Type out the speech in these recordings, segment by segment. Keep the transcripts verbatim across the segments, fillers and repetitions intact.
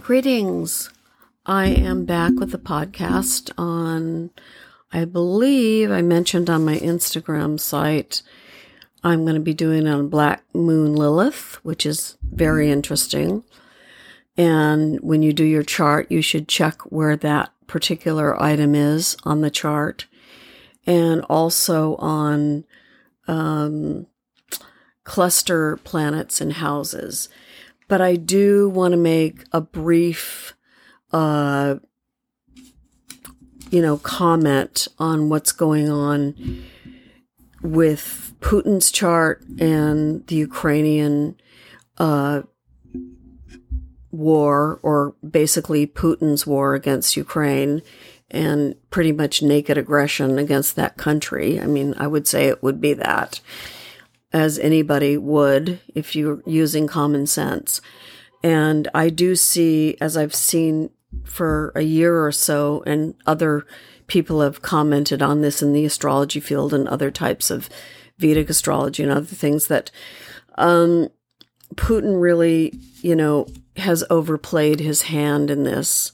Greetings. I am back with the podcast on, I believe I mentioned on my Instagram site, I'm going to be doing on Black Moon Lilith, which is very interesting. And when you do your chart, you should check where that particular item is on the chart. And also on um, cluster planets and houses. But I do want to make a brief, uh, you know, comment on what's going on with Putin's chart and the Ukrainian uh, war, or basically Putin's war against Ukraine and pretty much naked aggression against that country. I mean, I would say it would be that, as anybody would if you're using common sense. And I do see, as I've seen for a year or so, and other people have commented on this in the astrology field and other types of Vedic astrology and other things, that um, Putin really, you know, has overplayed his hand in this.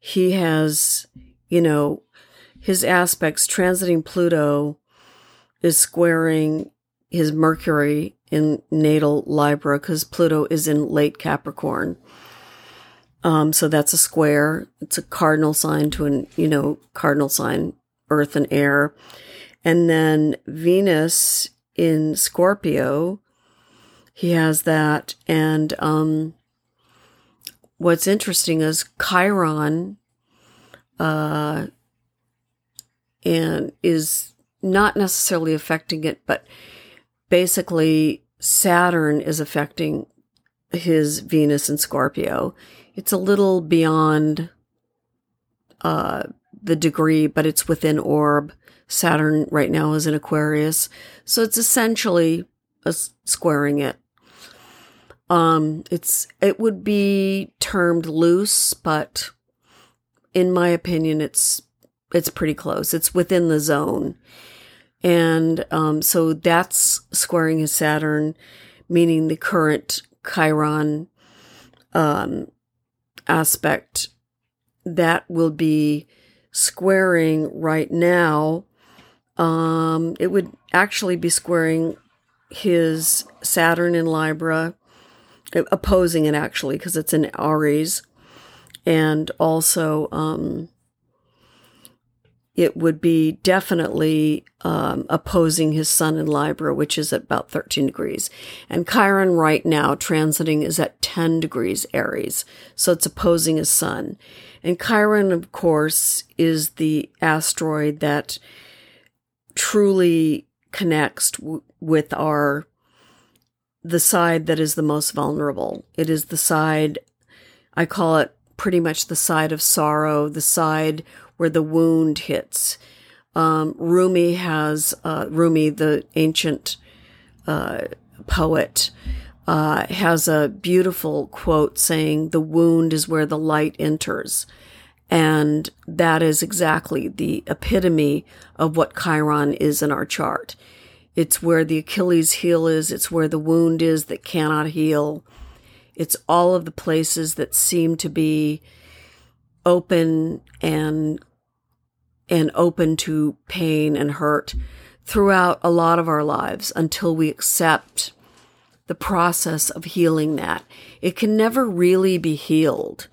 He has, you know, his aspects transiting Pluto is squaring his Mercury in natal Libra, because Pluto is in late Capricorn. Um, so that's a square. It's a cardinal sign to an, you know, cardinal sign, earth and air. And then Venus in Scorpio, he has that. And um, what's interesting is Chiron uh, and is not necessarily affecting it, but basically Saturn is affecting his Venus in Scorpio. It's a little beyond uh, the degree, but it's within orb. Saturn right now is in Aquarius. So it's essentially a squaring it. Um, it's it would be termed loose, but in my opinion, it's it's pretty close. It's within the zone. And um, so that's squaring his Saturn, meaning the current Chiron um, aspect. That will be squaring right now. Um, it would actually be squaring his Saturn in Libra, opposing it actually, because it's in Aries. And also, um, it would be definitely um, opposing his sun in Libra, which is at about thirteen degrees. And Chiron right now transiting is at ten degrees Aries. So it's opposing his sun. And Chiron, of course, is the asteroid that truly connects w- with our, the side that is the most vulnerable. It is the side, I call it pretty much the side of sorrow, the side where the wound hits. Um, Rumi has, uh, Rumi, the ancient uh, poet, uh, has a beautiful quote saying, "The wound is where the light enters." And that is exactly the epitome of what Chiron is in our chart. It's where the Achilles heel is. It's where the wound is that cannot heal. It's all of the places that seem to be open and and open to pain and hurt throughout a lot of our lives until we accept the process of healing that. It can never really be healed.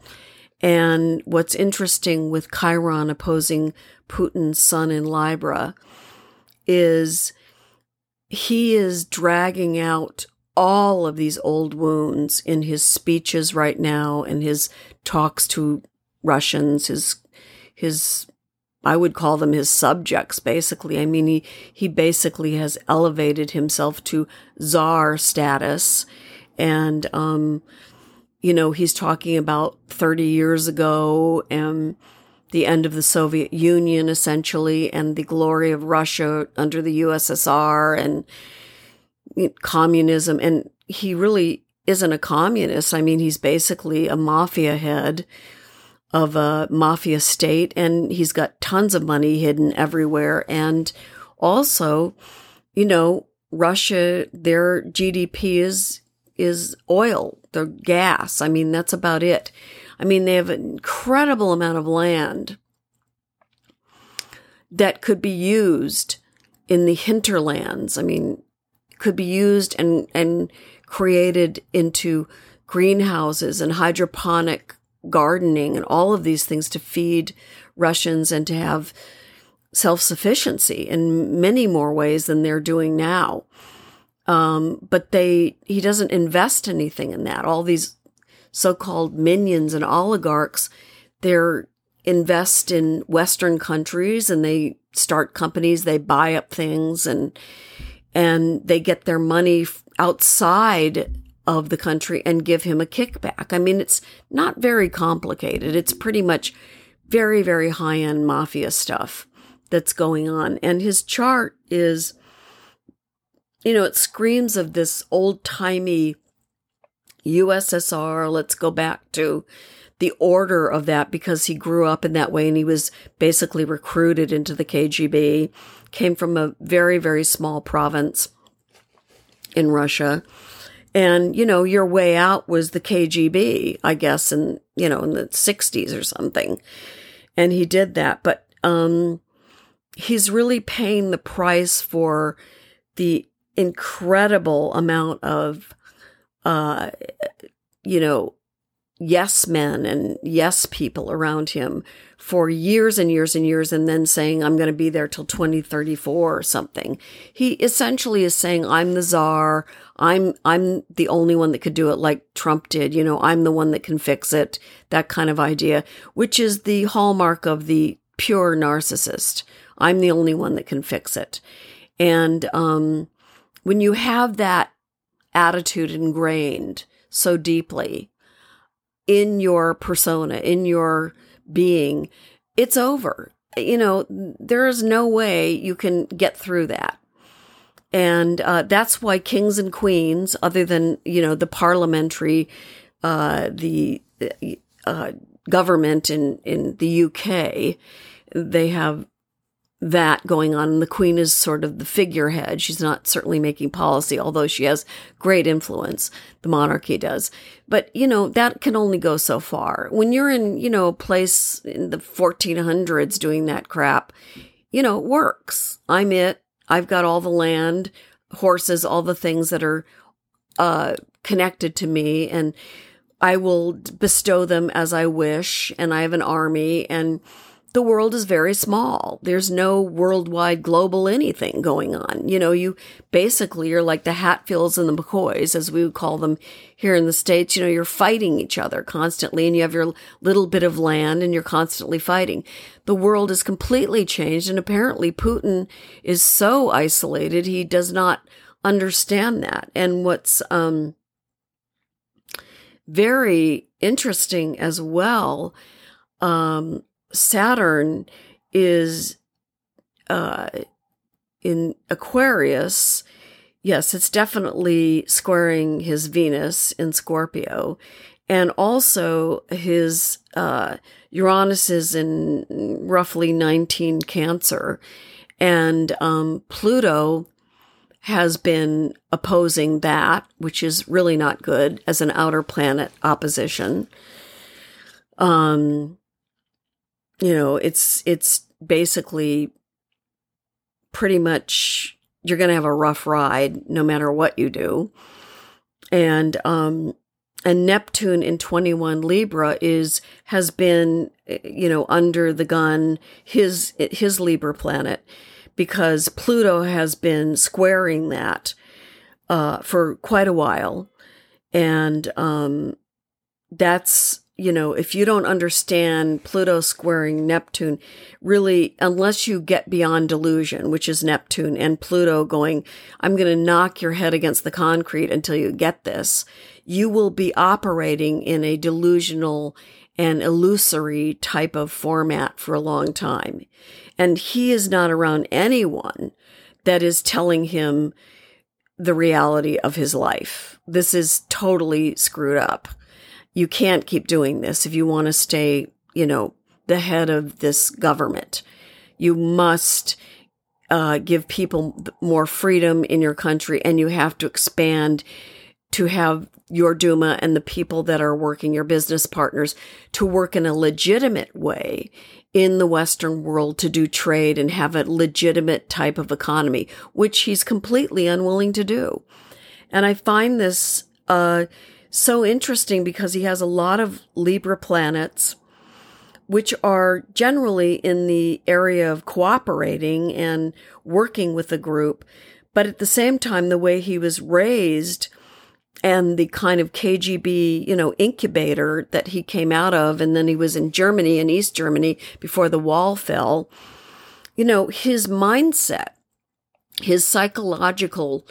And what's interesting with Chiron opposing Putin's sun in Libra is he is dragging out all of these old wounds in his speeches right now and his talks to Russians, his, his, I would call them his subjects, basically. I mean, he, he basically has elevated himself to czar status. And, um, you know, he's talking about thirty years ago and the end of the Soviet Union, essentially, and the glory of Russia under the U S S R and communism. And he really isn't a communist. I mean, he's basically a mafia head of a mafia state, and he's got tons of money hidden everywhere. And also, you know, Russia, their G D P is, is oil, their gas. I mean, that's about it. I mean, they have an incredible amount of land that could be used in the hinterlands. I mean, could be used and, and created into greenhouses and hydroponic gardening and all of these things to feed Russians and to have self-sufficiency in many more ways than they're doing now. Um, but they he doesn't invest anything in that. All these so-called minions and oligarchs, they're invest in Western countries and they start companies, they buy up things, and and they get their money outside of the country and give him a kickback. I mean, it's not very complicated. It's pretty much very, very high-end mafia stuff that's going on. And his chart is, you know, it screams of this old-timey U S S R, let's go back to the order of that, because he grew up in that way and he was basically recruited into the K G B, came from a very, very small province in Russia. And, you know, your way out was the K G B, I guess, in, you know, in the sixties or something. And he did that. But um, he's really paying the price for the incredible amount of, uh, you know, yes men and yes people around him for years and years and years, and then saying, I'm going to be there till twenty thirty-four or something. He essentially is saying, I'm the czar. I'm, I'm the only one that could do it, like Trump did. You know, I'm the one that can fix it, that kind of idea, which is the hallmark of the pure narcissist. I'm the only one that can fix it. And um, when you have that attitude ingrained so deeply in your persona, in your being, it's over. You know, there is no way you can get through that. And uh, that's why kings and queens, other than, you know, the parliamentary, uh, the uh, government in, in the U K, they have that going on. And the queen is sort of the figurehead. She's not certainly making policy, although she has great influence. The monarchy does. But, you know, that can only go so far. When you're in, you know, a place in the fourteen hundreds doing that crap, you know, it works. I'm it. I've got all the land, horses, all the things that are uh, connected to me, and I will bestow them as I wish. And I have an army, and the world is very small. There's no worldwide global anything going on. You know, you basically are like the Hatfields and the McCoys, as we would call them here in the States. You know, you're fighting each other constantly, and you have your little bit of land and you're constantly fighting. The world is completely changed, and apparently Putin is so isolated, he does not understand that. And what's um, very interesting as well, um, Saturn is uh, in Aquarius. Yes, it's definitely squaring his Venus in Scorpio. And also his uh, Uranus is in roughly nineteen Cancer. And um, Pluto has been opposing that, which is really not good as an outer planet opposition. Um. You know, it's it's basically pretty much you're going to have a rough ride no matter what you do. And um, and Neptune in twenty-one Libra is has been, you know, under the gun, his his Libra planet, because Pluto has been squaring that uh, for quite a while. And um, that's, you know, if you don't understand Pluto squaring Neptune, really, unless you get beyond delusion, which is Neptune, and Pluto going, I'm going to knock your head against the concrete until you get this, you will be operating in a delusional and illusory type of format for a long time. And he is not around anyone that is telling him the reality of his life. This is totally screwed up. You can't keep doing this if you want to stay, you know, the head of this government. You must uh, give people more freedom in your country, and you have to expand to have your Duma and the people that are working, your business partners, to work in a legitimate way in the Western world, to do trade and have a legitimate type of economy, which he's completely unwilling to do. And I find this uh, so interesting because he has a lot of Libra planets, which are generally in the area of cooperating and working with a group. But at the same time, the way he was raised and the kind of K G B, you know, incubator that he came out of, and then he was in Germany, in East Germany, before the wall fell, you know, his mindset, his psychological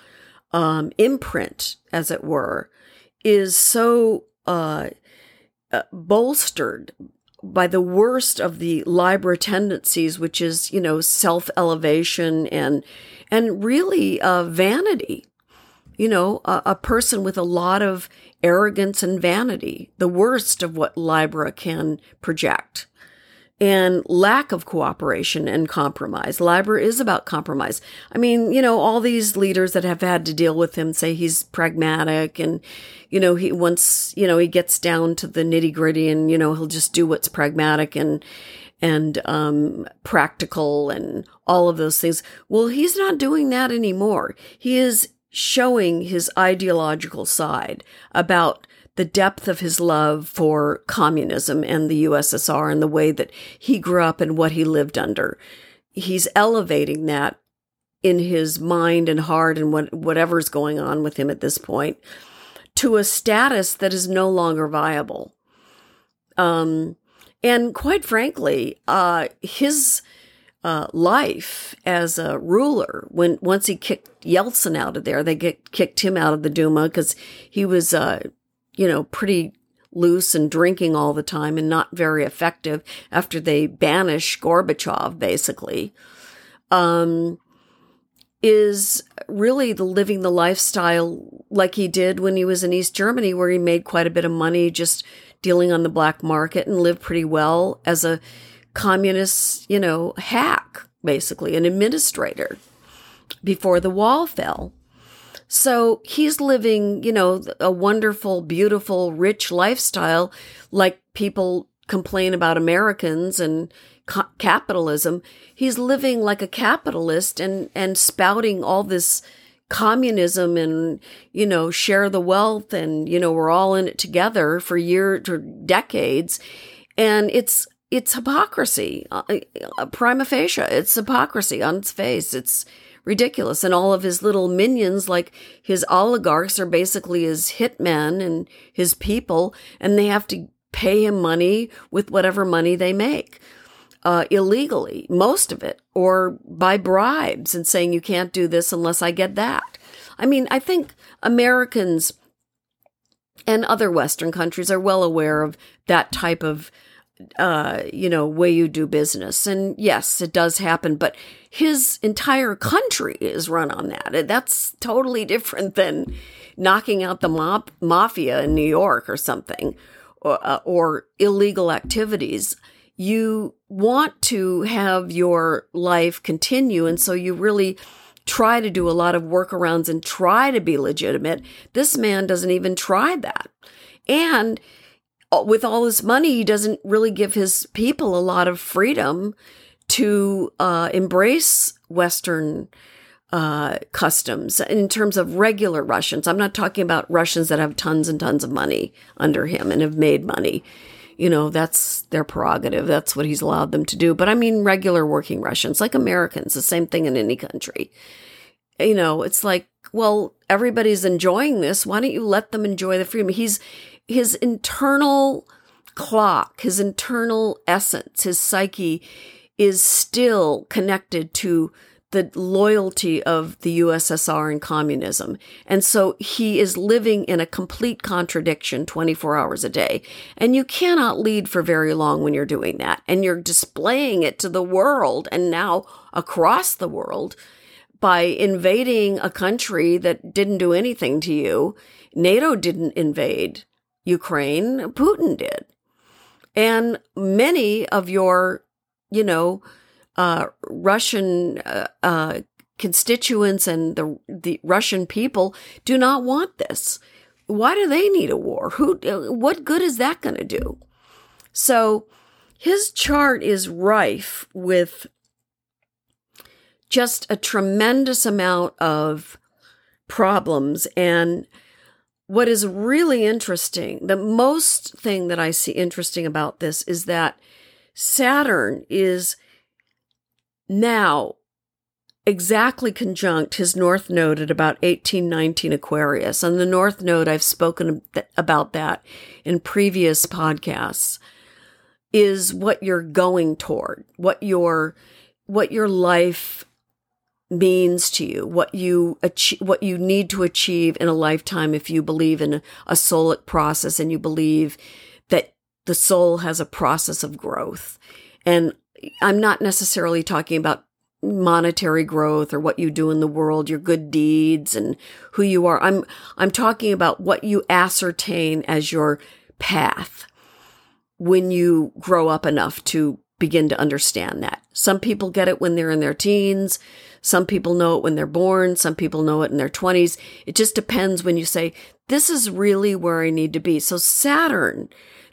um, imprint, as it were, is so uh, bolstered by the worst of the Libra tendencies, which is, you know, self-elevation and and really uh, vanity. You know, a, a person with a lot of arrogance and vanity, the worst of what Libra can project, and lack of cooperation and compromise. Libra is about compromise. I mean, you know, all these leaders that have had to deal with him say he's pragmatic and, you know, he once, you know, he gets down to the nitty gritty and, you know, he'll just do what's pragmatic and, and um, practical and all of those things. Well, he's not doing that anymore. He is showing his ideological side about the depth of his love for communism and the U S S R and the way that he grew up and what he lived under. He's elevating that in his mind and heart and what, whatever's going on with him at this point to a status that is no longer viable. Um, and quite frankly, uh, his... Uh, life as a ruler, when once he kicked Yeltsin out of there, they get, kicked him out of the Duma because he was, uh, you know, pretty loose and drinking all the time and not very effective after they banished Gorbachev, basically, um, is really the living the lifestyle like he did when he was in East Germany, where he made quite a bit of money just dealing on the black market and lived pretty well as a communist, you know, hack, basically, an administrator before the wall fell. So he's living, you know, a wonderful, beautiful, rich lifestyle like people complain about Americans and co- capitalism. He's living like a capitalist and, and spouting all this communism and, you know, share the wealth and, you know, we're all in it together for years or decades. And it's It's hypocrisy, prima facie. It's hypocrisy on its face. It's ridiculous. And all of his little minions, like his oligarchs, are basically his hitmen and his people, and they have to pay him money with whatever money they make, uh, illegally, most of it, or by bribes and saying, you can't do this unless I get that. I mean, I think Americans and other Western countries are well aware of that type of Uh, you know, way you do business. And yes, it does happen, but his entire country is run on that. That's totally different than knocking out the mob, mafia in New York or something, or, uh, or illegal activities. You want to have your life continue, and so you really try to do a lot of workarounds and try to be legitimate. This man doesn't even try that. And with all this money, he doesn't really give his people a lot of freedom to uh, embrace Western uh, customs in terms of regular Russians. I'm not talking about Russians that have tons and tons of money under him and have made money. You know, that's their prerogative. That's what he's allowed them to do. But I mean regular working Russians, like Americans, the same thing in any country. You know, it's like, well, everybody's enjoying this. Why don't you let them enjoy the freedom? He's His internal clock, his internal essence, his psyche is still connected to the loyalty of the U S S R and communism. And so he is living in a complete contradiction twenty-four hours a day. And you cannot lead for very long when you're doing that. And you're displaying it to the world and now across the world by invading a country that didn't do anything to you. NATO didn't invade Ukraine, Putin did. And many of your, you know, uh, Russian uh, uh, constituents and the, the Russian people do not want this. Why do they need a war? Who? What good is that going to do? So his chart is rife with just a tremendous amount of problems. And what is really interesting, the most thing that I see interesting about this is that Saturn is now exactly conjunct his North Node at about eighteen nineteen Aquarius. And the North Node, I've spoken about that in previous podcasts, is what you're going toward, what your what your life means to you, what you achieve, what you need to achieve in a lifetime if you believe in a soulic process and you believe that the soul has a process of growth. And I'm not necessarily talking about monetary growth or what you do in the world, your good deeds and who you are. I'm I'm talking about what you ascertain as your path when you grow up enough to begin to understand that. Some people get it when they're in their teens. Some people know it when they're born. Some people know it in their twenties. It just depends when you say, this is really where I need to be. So Saturn,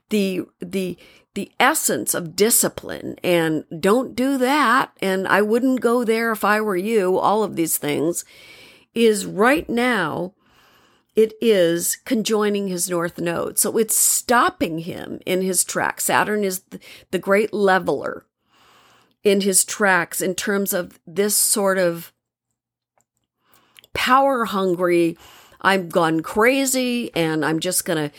the the the essence of discipline and don't do that, and I wouldn't go there if I were you, all of these things, is right now, it is conjoining his North Node. So it's stopping him in his tracks. Saturn is the great leveler in his tracks in terms of this sort of power-hungry, I've gone crazy, and I'm just going to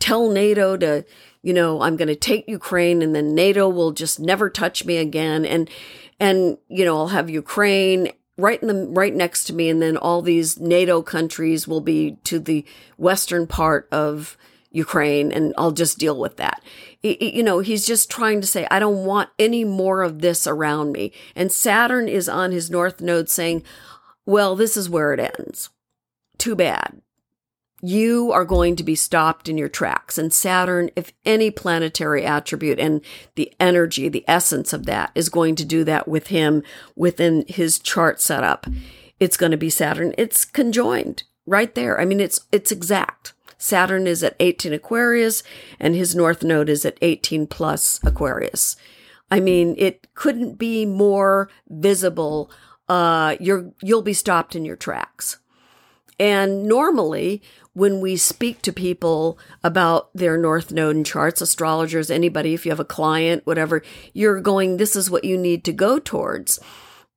tell NATO to, you know, I'm going to take Ukraine and then NATO will just never touch me again. And, and, you know, I'll have Ukraine right in the, right next to me. And then all these NATO countries will be to the western part of Ukraine. And I'll just deal with that. It, it, you know, he's just trying to say, I don't want any more of this around me. And Saturn is on his North Node saying, well, this is where it ends. Too bad. You are going to be stopped in your tracks. And Saturn, if any planetary attribute and the energy, the essence of that is going to do that with him within his chart setup, it's going to be Saturn. It's conjoined right there. I mean, it's it's exact. Saturn is at eighteen Aquarius and his North Node is at eighteen plus Aquarius. I mean, it couldn't be more visible. Uh, you're you'll be stopped in your tracks. And normally, when we speak to people about their North Node and charts, astrologers, anybody, if you have a client, whatever, you're going, this is what you need to go towards.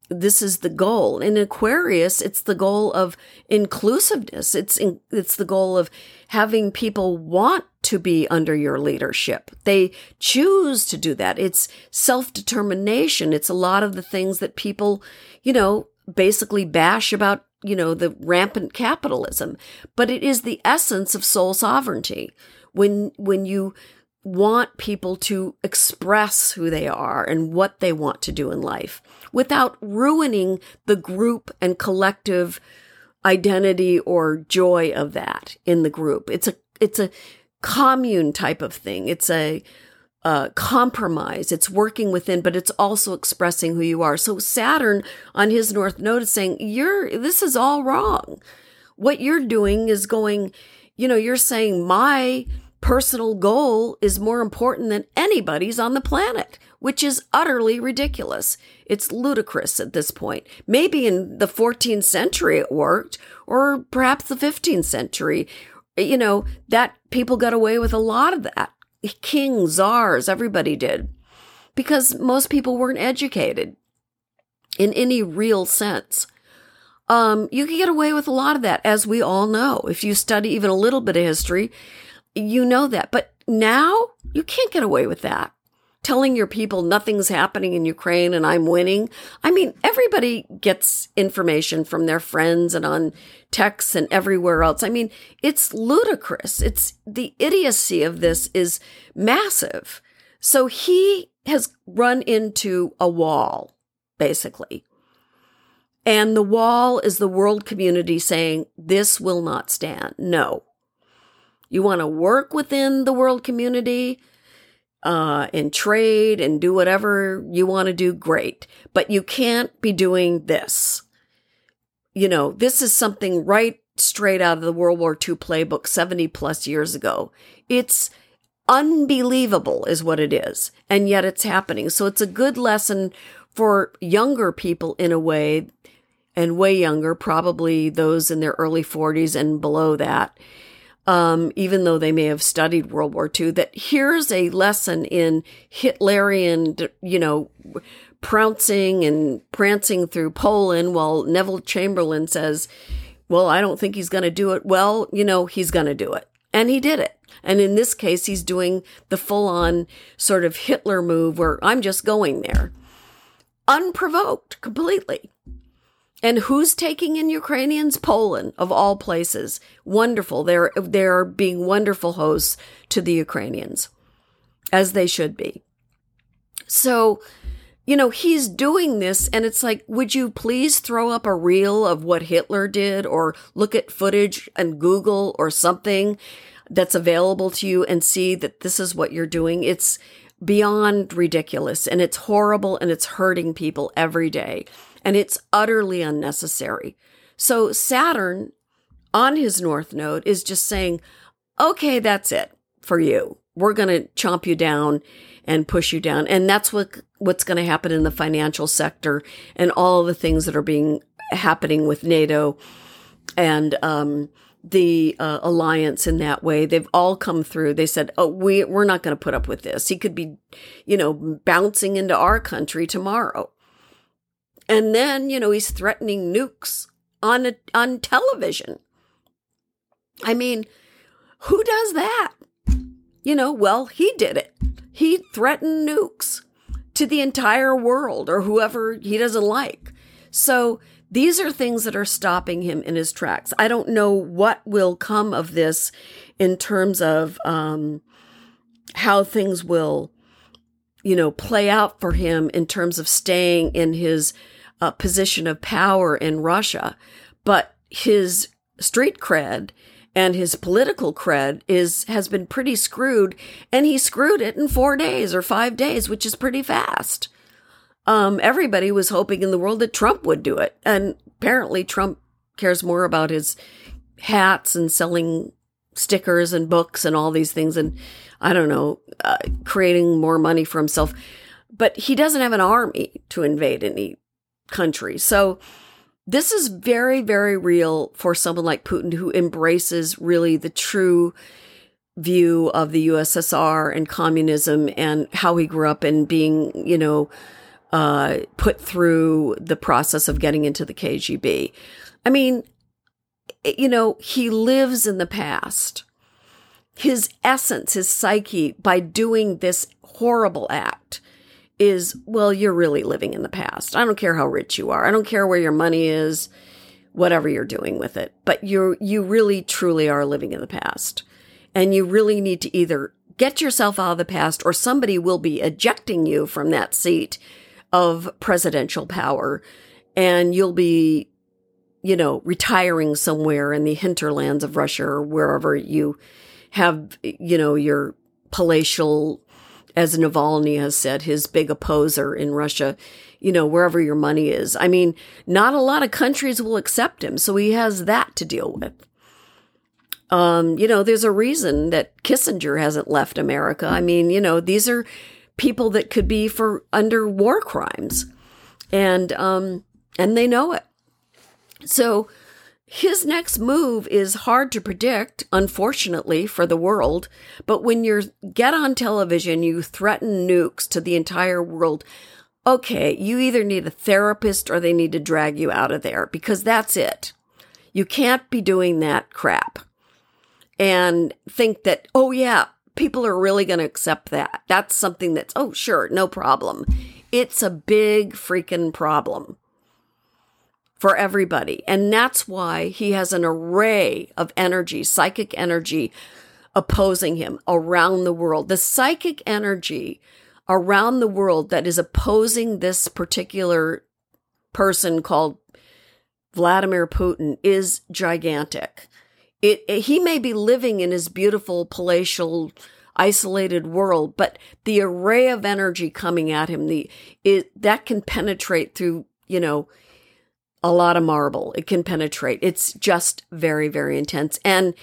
This is the goal. In Aquarius, it's the goal of inclusiveness. It's in, it's the goal of having people want to be under your leadership. They choose to do that. It's self-determination. It's a lot of the things that people, you know, basically bash about, you know, the rampant capitalism, but it is the essence of soul sovereignty. When, when you want people to express who they are and what they want to do in life without ruining the group and collective identity or joy of that in the group. It's a, it's a commune type of thing. It's a, Uh, compromise. It's working within, but it's also expressing who you are. So Saturn on his North Node is saying, you're, this is all wrong. What you're doing is going, you know, you're saying my personal goal is more important than anybody's on the planet, which is utterly ridiculous. It's ludicrous at this point. Maybe in the fourteenth century it worked, or perhaps the fifteenth century, you know, that people got away with a lot of that. Kings, czars, everybody did, because most people weren't educated in any real sense. Um, you can get away with a lot of that, as we all know. If you study even a little bit of history, you know that. But now you can't get away with that. Telling your people nothing's happening in Ukraine and I'm winning. I mean, everybody gets information from their friends and on texts and everywhere else. I mean, it's ludicrous. It's the idiocy of this is massive. So he has run into a wall, basically. And the wall is the world community saying, this will not stand. No. You want to work within the world community, Uh, and trade and do whatever you want to do, great. But you can't be doing this. You know, this is something right straight out of the World War Two playbook seventy plus years ago. It's unbelievable is what it is. And yet it's happening. So it's a good lesson for younger people in a way, and way younger, probably those in their early forties and below that, um, even though they may have studied World War Two, that here's a lesson in Hitlerian, you know, prouncing and prancing through Poland while Neville Chamberlain says, well, I don't think he's going to do it. Well, you know, he's going to do it. And he did it. And in this case, he's doing the full-on sort of Hitler move where I'm just going there. Unprovoked, completely. And who's taking in Ukrainians? Poland, of all places. Wonderful. They're, they're being wonderful hosts to the Ukrainians, as they should be. So, you know, he's doing this, and it's like, would you please throw up a reel of what Hitler did, or look at footage and Google or something that's available to you and see that this is what you're doing. It's beyond ridiculous, and it's horrible, and it's hurting people every day, and it's utterly unnecessary. So Saturn on his North Node is just saying, okay, that's it for you. We're going to chomp you down and push you down. And that's what what's going to happen in the financial sector and all the things that are being happening with NATO and um the uh, alliance in that way. They've all come through. They said, oh, we, we're not going to put up with this. He could be, you know, bouncing into our country tomorrow. And then, you know, he's threatening nukes on a, on television. I mean, who does that? You know, well, he did it. He threatened nukes to the entire world or whoever he doesn't like. So these are things that are stopping him in his tracks. I don't know what will come of this in terms of um, how things will, you know, play out for him in terms of staying in his uh, position of power in Russia. But his street cred and his political cred is has been pretty screwed, and he screwed it in four days or five days, which is pretty fast. Um, everybody was hoping in the world that Trump would do it. And apparently Trump cares more about his hats and selling stickers and books and all these things. And I don't know, uh, creating more money for himself, but he doesn't have an army to invade any country. So this is very, very real for someone like Putin, who embraces really the true view of the U S S R and communism and how he grew up and being, you know, Uh, put through the process of getting into the K G B. I mean, you know, he lives in the past. His essence, his psyche, by doing this horrible act is, well, you're really living in the past. I don't care how rich you are. I don't care where your money is, whatever you're doing with it. But you're, you really, truly are living in the past. And you really need to either get yourself out of the past, or somebody will be ejecting you from that seat of presidential power, and you'll be, you know, retiring somewhere in the hinterlands of Russia or wherever you have, you know, your palatial, as Navalny has said, his big opposer in Russia, you know, wherever your money is. I mean, not a lot of countries will accept him, so he has that to deal with. Um, you know, there's a reason that Kissinger hasn't left America. I mean, you know, these are people that could be for under war crimes, and um, and they know it. So his next move is hard to predict, unfortunately for the world. But when you get on television, you threaten nukes to the entire world. Okay, you either need a therapist or they need to drag you out of there, because that's it. You can't be doing that crap and think that, oh yeah, people are really going to accept that. That's something that's, oh, sure, no problem. It's a big freaking problem for everybody. And that's why he has an array of energy, psychic energy, opposing him around the world. The psychic energy around the world that is opposing this particular person called Vladimir Putin is gigantic. It, it, he may be living in his beautiful, palatial, isolated world, but the array of energy coming at him, the it, that can penetrate through, you know, a lot of marble. It can penetrate. It's just very, very intense. And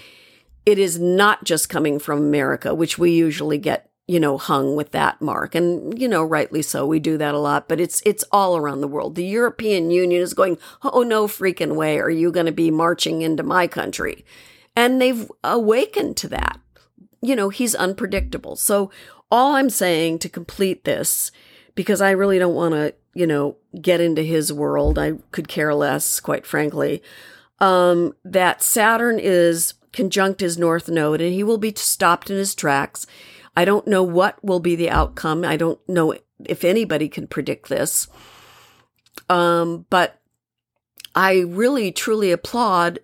it is not just coming from America, which we usually get, you know, hung with that mark. And, you know, rightly so. We do that a lot, but it's it's all around the world. The European Union is going, oh, no freaking way are you going to be marching into my country? And they've awakened to that. You know, he's unpredictable. So all I'm saying to complete this, because I really don't want to, you know, get into his world. I could care less, quite frankly. Um, that Saturn is conjunct his North Node, and he will be stopped in his tracks. I don't know what will be the outcome. I don't know if anybody can predict this. Um, but I really, truly applaud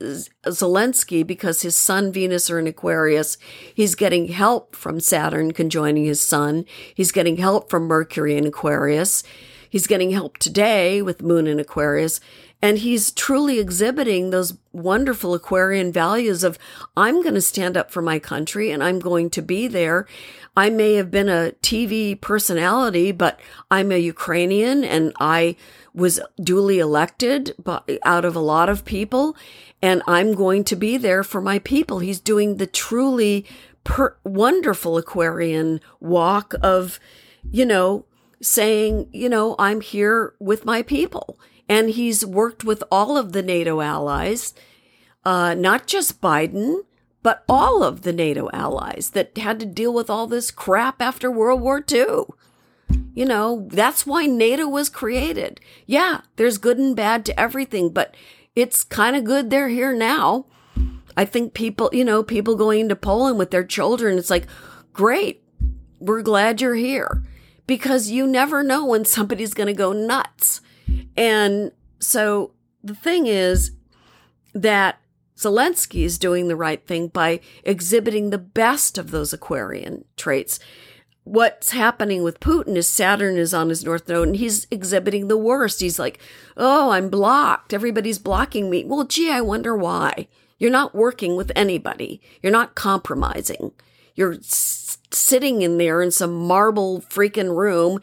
Zelensky because his sun, Venus, are in Aquarius. He's getting help from Saturn conjoining his sun. He's getting help from Mercury in Aquarius. He's getting help today with Moon in Aquarius. And he's truly exhibiting those wonderful Aquarian values of, I'm going to stand up for my country and I'm going to be there. I may have been a T V personality, but I'm a Ukrainian and I was duly elected by, out of a lot of people. And I'm going to be there for my people. He's doing the truly per- wonderful Aquarian walk of, you know, saying, you know, I'm here with my people. And he's worked with all of the NATO allies, uh, not just Biden, but all of the NATO allies that had to deal with all this crap after World War Two. You know, that's why NATO was created. Yeah, there's good and bad to everything, but it's kind of good they're here now. I think people, you know, people going into Poland with their children, it's like, great, we're glad you're here. Because you never know when somebody's going to go nuts. And so the thing is that Zelensky is doing the right thing by exhibiting the best of those Aquarian traits. What's happening with Putin is Saturn is on his North Node and he's exhibiting the worst. He's like, oh, I'm blocked. Everybody's blocking me. Well, gee, I wonder why. You're not working with anybody. You're not compromising. You're s- sitting in there in some marble freaking room,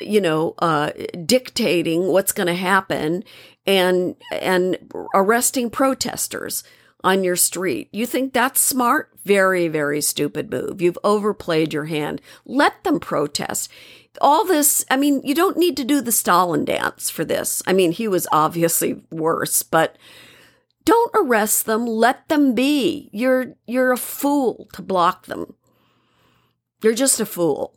you know, uh, dictating what's going to happen and, and arresting protesters on your street. You think that's smart? Very, very stupid move. You've overplayed your hand. Let them protest. All this, I mean, you don't need to do the Stalin dance for this. I mean, he was obviously worse, but don't arrest them. Let them be. You're, you're a fool to block them. You're just a fool.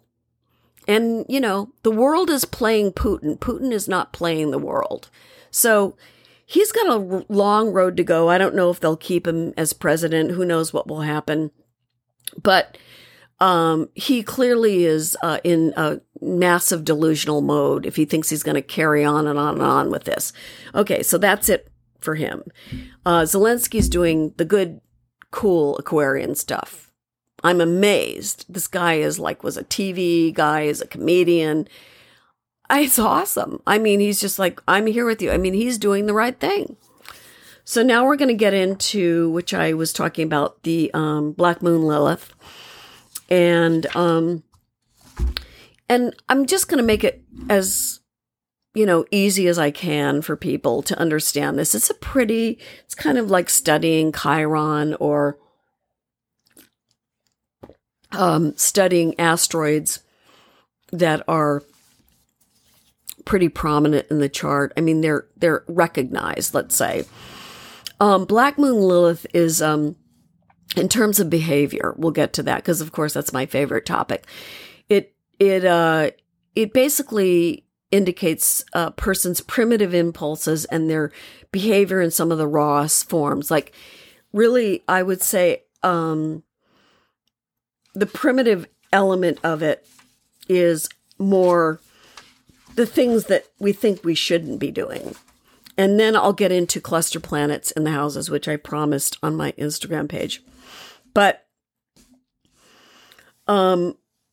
And, you know, the world is playing Putin. Putin is not playing the world. So he's got a long road to go. I don't know if they'll keep him as president. Who knows what will happen. But um, he clearly is uh, in a massive delusional mode if he thinks he's going to carry on and on and on with this. Okay, so that's it for him. Uh, Zelensky's doing the good, cool Aquarian stuff. I'm amazed. This guy is like, was a T V guy, is a comedian. It's awesome. I mean, he's just like, I'm here with you. I mean, he's doing the right thing. So now we're going to get into, which I was talking about, the um, Black Moon Lilith. And, um, and I'm just going to make it as, you know, easy as I can for people to understand this. It's a pretty, it's kind of like studying Chiron or Um, studying asteroids that are pretty prominent in the chart. I mean, they're they're recognized, let's say. Um, Black Moon Lilith is, um, in terms of behavior, we'll get to that because, of course, that's my favorite topic. It it uh, it basically indicates a person's primitive impulses and their behavior in some of the rawest forms. Like, really, I would say... Um, The primitive element of it is more the things that we think we shouldn't be doing. And then I'll get into cluster planets in the houses, which I promised on my Instagram page. But um,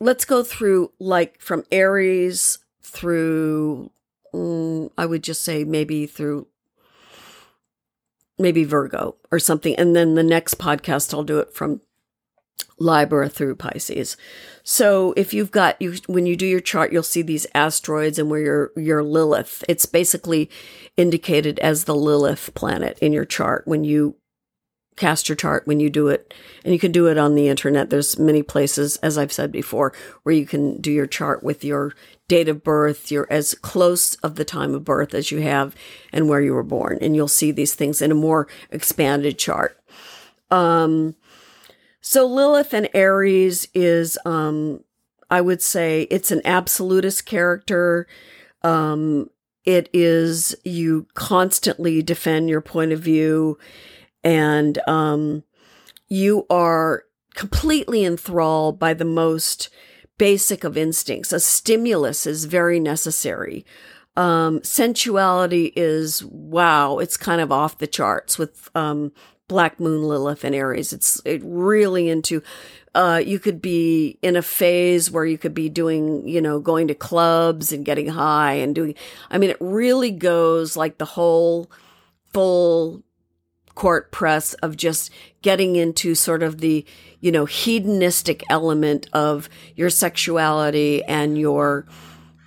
let's go through like from Aries through, um, I would just say maybe through maybe Virgo or something. And then the next podcast, I'll do it from Libra through Pisces. So if you've got, you, when you do your chart, you'll see these asteroids and where your, your Lilith, it's basically indicated as the Lilith planet in your chart when you cast your chart, when you do it. And you can do it on the internet. There's many places, as I've said before, where you can do your chart with your date of birth, you're as close of the time of birth as you have and where you were born. And you'll see these things in a more expanded chart. Um, So Lilith and Aries is, um, I would say, it's an absolutist character. Um, it is, you constantly defend your point of view, and um, you are completely enthralled by the most basic of instincts. A stimulus is very necessary. Um, sensuality is, wow, it's kind of off the charts with um Black Moon Lilith and Aries. It's it really into, uh, you could be in a phase where you could be doing, you know, going to clubs and getting high and doing, I mean, it really goes like the whole full court press of just getting into sort of the, you know, hedonistic element of your sexuality and your,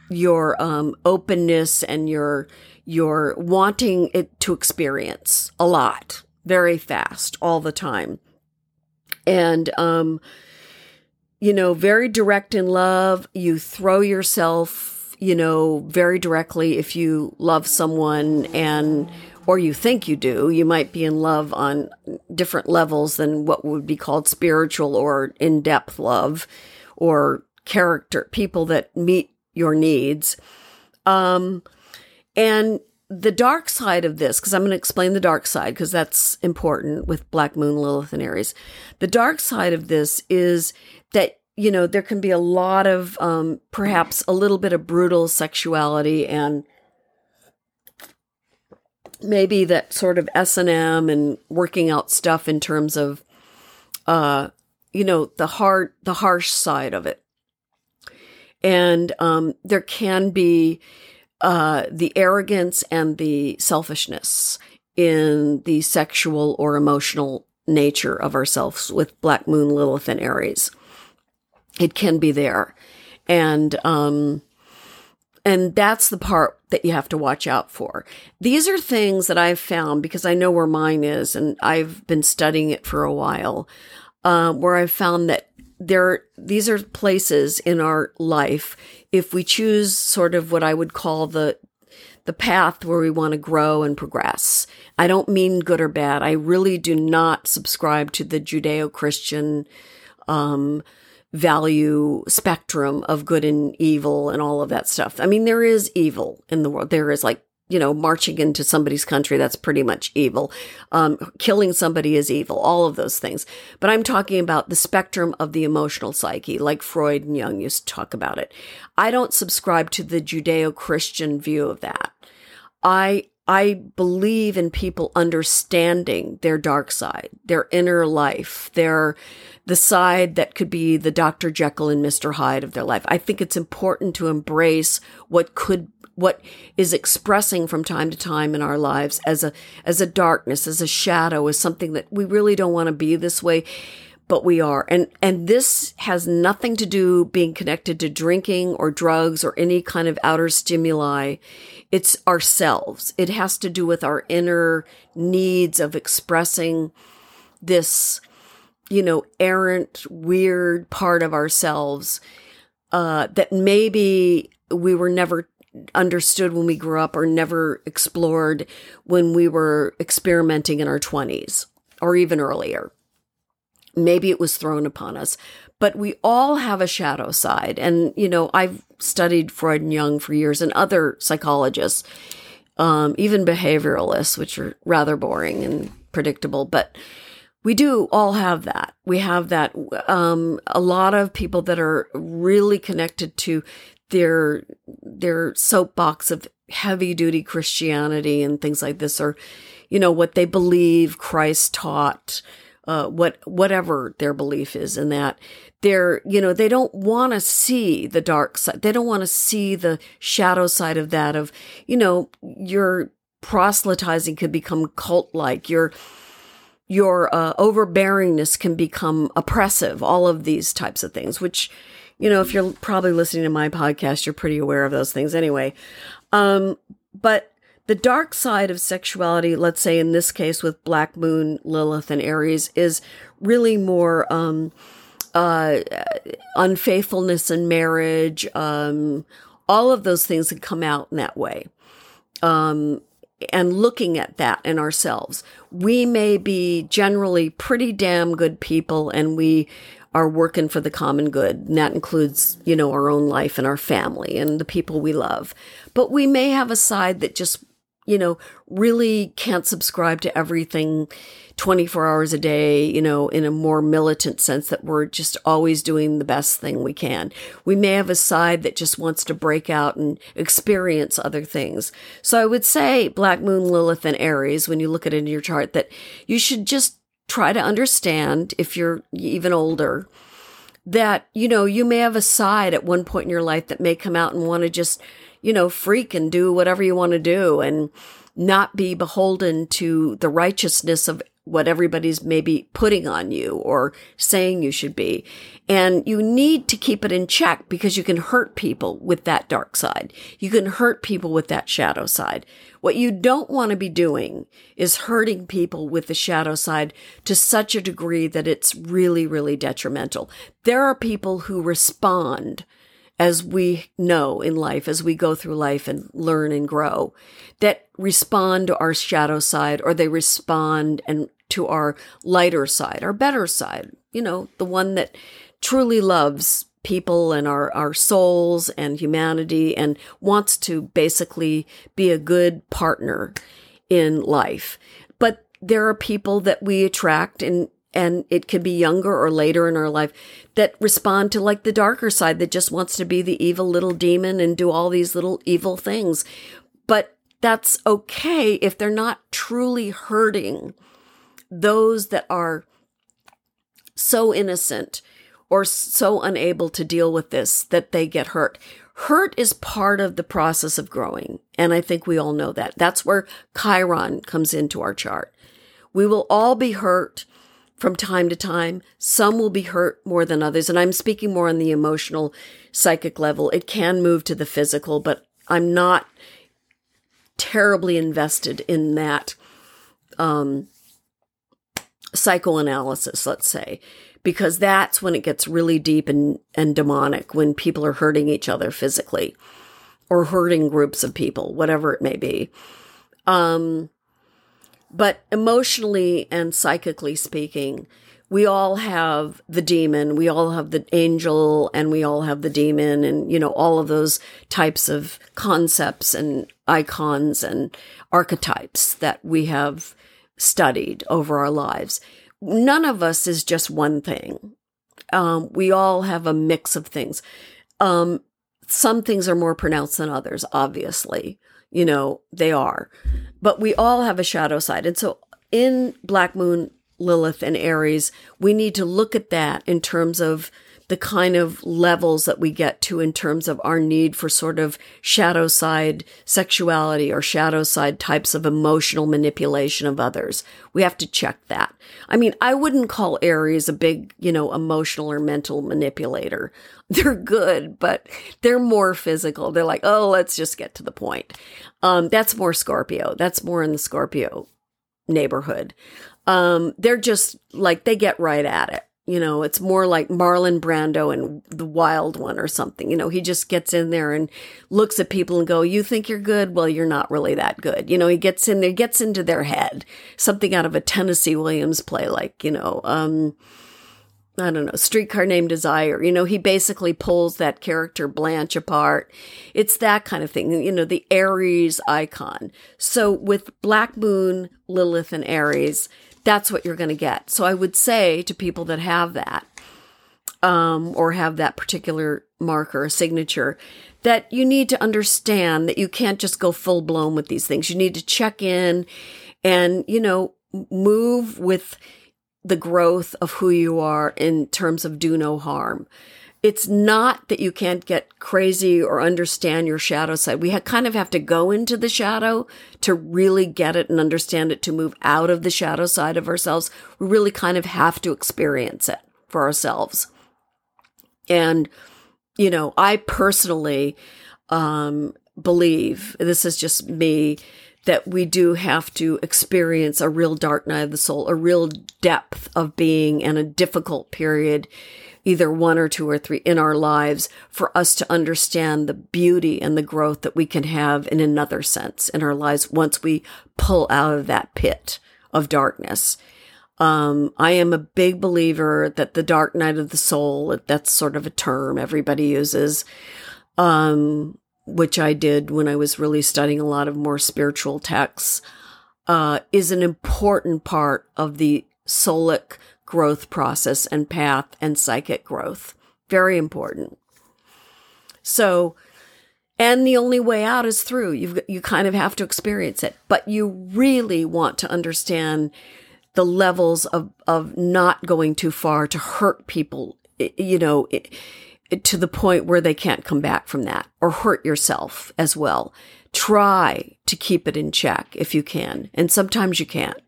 your, um, openness and your, your wanting it to experience a lot. Very fast all the time. And, um, you know, very direct in love. You throw yourself, you know, very directly if you love someone and, or you think you do, you might be in love on different levels than what would be called spiritual or in-depth love or character, people that meet your needs. Um, and, The dark side of this, because I'm going to explain the dark side, because that's important with Black Moon, Lilith, and Aries. The dark side of this is that, you know, there can be a lot of um, perhaps a little bit of brutal sexuality and maybe that sort of S and M and working out stuff in terms of, uh, you know, the hard, the harsh side of it. And um, there can be Uh, the arrogance and the selfishness in the sexual or emotional nature of ourselves with Black Moon, Lilith, and Aries. It can be there. And, um, and that's the part that you have to watch out for. These are things that I've found because I know where mine is and I've been studying it for a while, uh, where I've found that there, these are places in our life, if we choose sort of what I would call the the path where we want to grow and progress. I don't mean good or bad. I really do not subscribe to the Judeo-Christian um, value spectrum of good and evil and all of that stuff. I mean, there is evil in the world. There is like, you know, marching into somebody's country, that's pretty much evil. Um, killing somebody is evil, all of those things. But I'm talking about the spectrum of the emotional psyche, like Freud and Jung used to talk about it. I don't subscribe to the Judeo-Christian view of that. I, I believe in people understanding their dark side, their inner life, their, the side that could be the Doctor Jekyll and Mister Hyde of their life. I think it's important to embrace what could be, what is expressing from time to time in our lives as a as a darkness, as a shadow, as something that we really don't want to be this way, but we are. And and this has nothing to do being connected to drinking or drugs or any kind of outer stimuli. It's ourselves. It has to do with our inner needs of expressing this, you know, errant, weird part of ourselves uh, that maybe we were never understood when we grew up or never explored when we were experimenting in our twenties or even earlier. Maybe it was thrown upon us, but we all have a shadow side. And, you know, I've studied Freud and Jung for years and other psychologists, um, even behavioralists, which are rather boring and predictable, but we do all have that. We have that. Um, a lot of people that are really connected to their their soapbox of heavy-duty Christianity and things like this are, you know, what they believe Christ taught, uh, what whatever their belief is in that. They're, you know, they don't want to see the dark side. They don't want to see the shadow side of that of, you know, your proselytizing could become cult-like. Your your uh, overbearingness can become oppressive, all of these types of things, which, you know, if you're probably listening to my podcast, you're pretty aware of those things anyway. Um, but the dark side of sexuality, let's say in this case with Black Moon, Lilith, and Aries, is really more um, uh, unfaithfulness in marriage, um, all of those things that come out in that way. Um, and looking at that in ourselves. We may be generally pretty damn good people, and we are working for the common good. And that includes, you know, our own life and our family and the people we love. But we may have a side that just, you know, really can't subscribe to everything twenty-four hours a day, you know, in a more militant sense, that we're just always doing the best thing we can. We may have a side that just wants to break out and experience other things. So I would say Black Moon, Lilith, and Aries, when you look at it in your chart, that you should just try to understand, if you're even older, that, you know, you may have a side at one point in your life that may come out and want to just, you know, freak and do whatever you want to do and not be beholden to the righteousness of what everybody's maybe putting on you or saying you should be. And you need to keep it in check, because you can hurt people with that dark side. You can hurt people with that shadow side. What you don't want to be doing is hurting people with the shadow side to such a degree that it's really, really detrimental. There are people who respond, as we know in life, as we go through life and learn and grow, that respond to our shadow side, or they respond and to our lighter side, our better side, you know, the one that truly loves people and our, our souls and humanity, and wants to basically be a good partner in life. But there are people that we attract, and And it could be younger or later in our life, that respond to like the darker side that just wants to be the evil little demon and do all these little evil things. But that's okay if they're not truly hurting those that are so innocent or so unable to deal with this that they get hurt. Hurt is part of the process of growing. And I think we all know that. That's where Chiron comes into our chart. We will all be hurt from time to time. Some will be hurt more than others. And I'm speaking more on the emotional, psychic level. It can move to the physical, but I'm not terribly invested in that um, psychoanalysis, let's say, because that's when it gets really deep and, and demonic, when people are hurting each other physically or hurting groups of people, whatever it may be. Um, But emotionally and psychically speaking, we all have the demon, we all have the angel, and we all have the demon, and, you know, all of those types of concepts and icons and archetypes that we have studied over our lives. None of us is just one thing. Um, we all have a mix of things. Um, some things are more pronounced than others, obviously. You know, they are. But we all have a shadow side. And so in Black Moon, Lilith, and Aries, we need to look at that in terms of the kind of levels that we get to, in terms of our need for sort of shadow side sexuality or shadow side types of emotional manipulation of others. We have to check that. I mean, I wouldn't call Aries a big, you know, emotional or mental manipulator. They're good, but they're more physical. They're like, oh, let's just get to the point. Um, that's more Scorpio. That's more in the Scorpio neighborhood. Um, they're just like, they get right at it. You know, it's more like Marlon Brando and The Wild One or something. You know, he just gets in there and looks at people and go, you think you're good? Well, you're not really that good. You know, he gets in there, gets into their head. Something out of a Tennessee Williams play, like, you know, um, I don't know, Streetcar Named Desire. You know, he basically pulls that character Blanche apart. It's that kind of thing, you know, the Aries icon. So with Black Moon, Lilith, and Aries, that's what you're going to get. So I would say to people that have that, um, or have that particular marker or signature, that you need to understand that you can't just go full blown with these things. You need to check in and, you know, move with the growth of who you are in terms of do no harm. it's not that you can't get crazy or understand your shadow side. We ha- kind of have to go into the shadow to really get it and understand it, to move out of the shadow side of ourselves. We really kind of have to experience it for ourselves. And, you know, I personally um, believe, this is just me, that we do have to experience a real dark night of the soul, a real depth of being, and a difficult period, either one or two or three in our lives, for us to understand the beauty and the growth that we can have in another sense in our lives once we pull out of that pit of darkness. Um, I am a big believer that the dark night of the soul, that's sort of a term everybody uses, um, which I did when I was really studying a lot of more spiritual texts, uh, is an important part of the soulic growth process and path and psychic growth. Very important. So, and the only way out is through. You've, you kind of have to experience it, but you really want to understand the levels of, of not going too far to hurt people, you know, it, it, to the point where they can't come back from that, or hurt yourself as well. Try to keep it in check if you can. And sometimes you can't.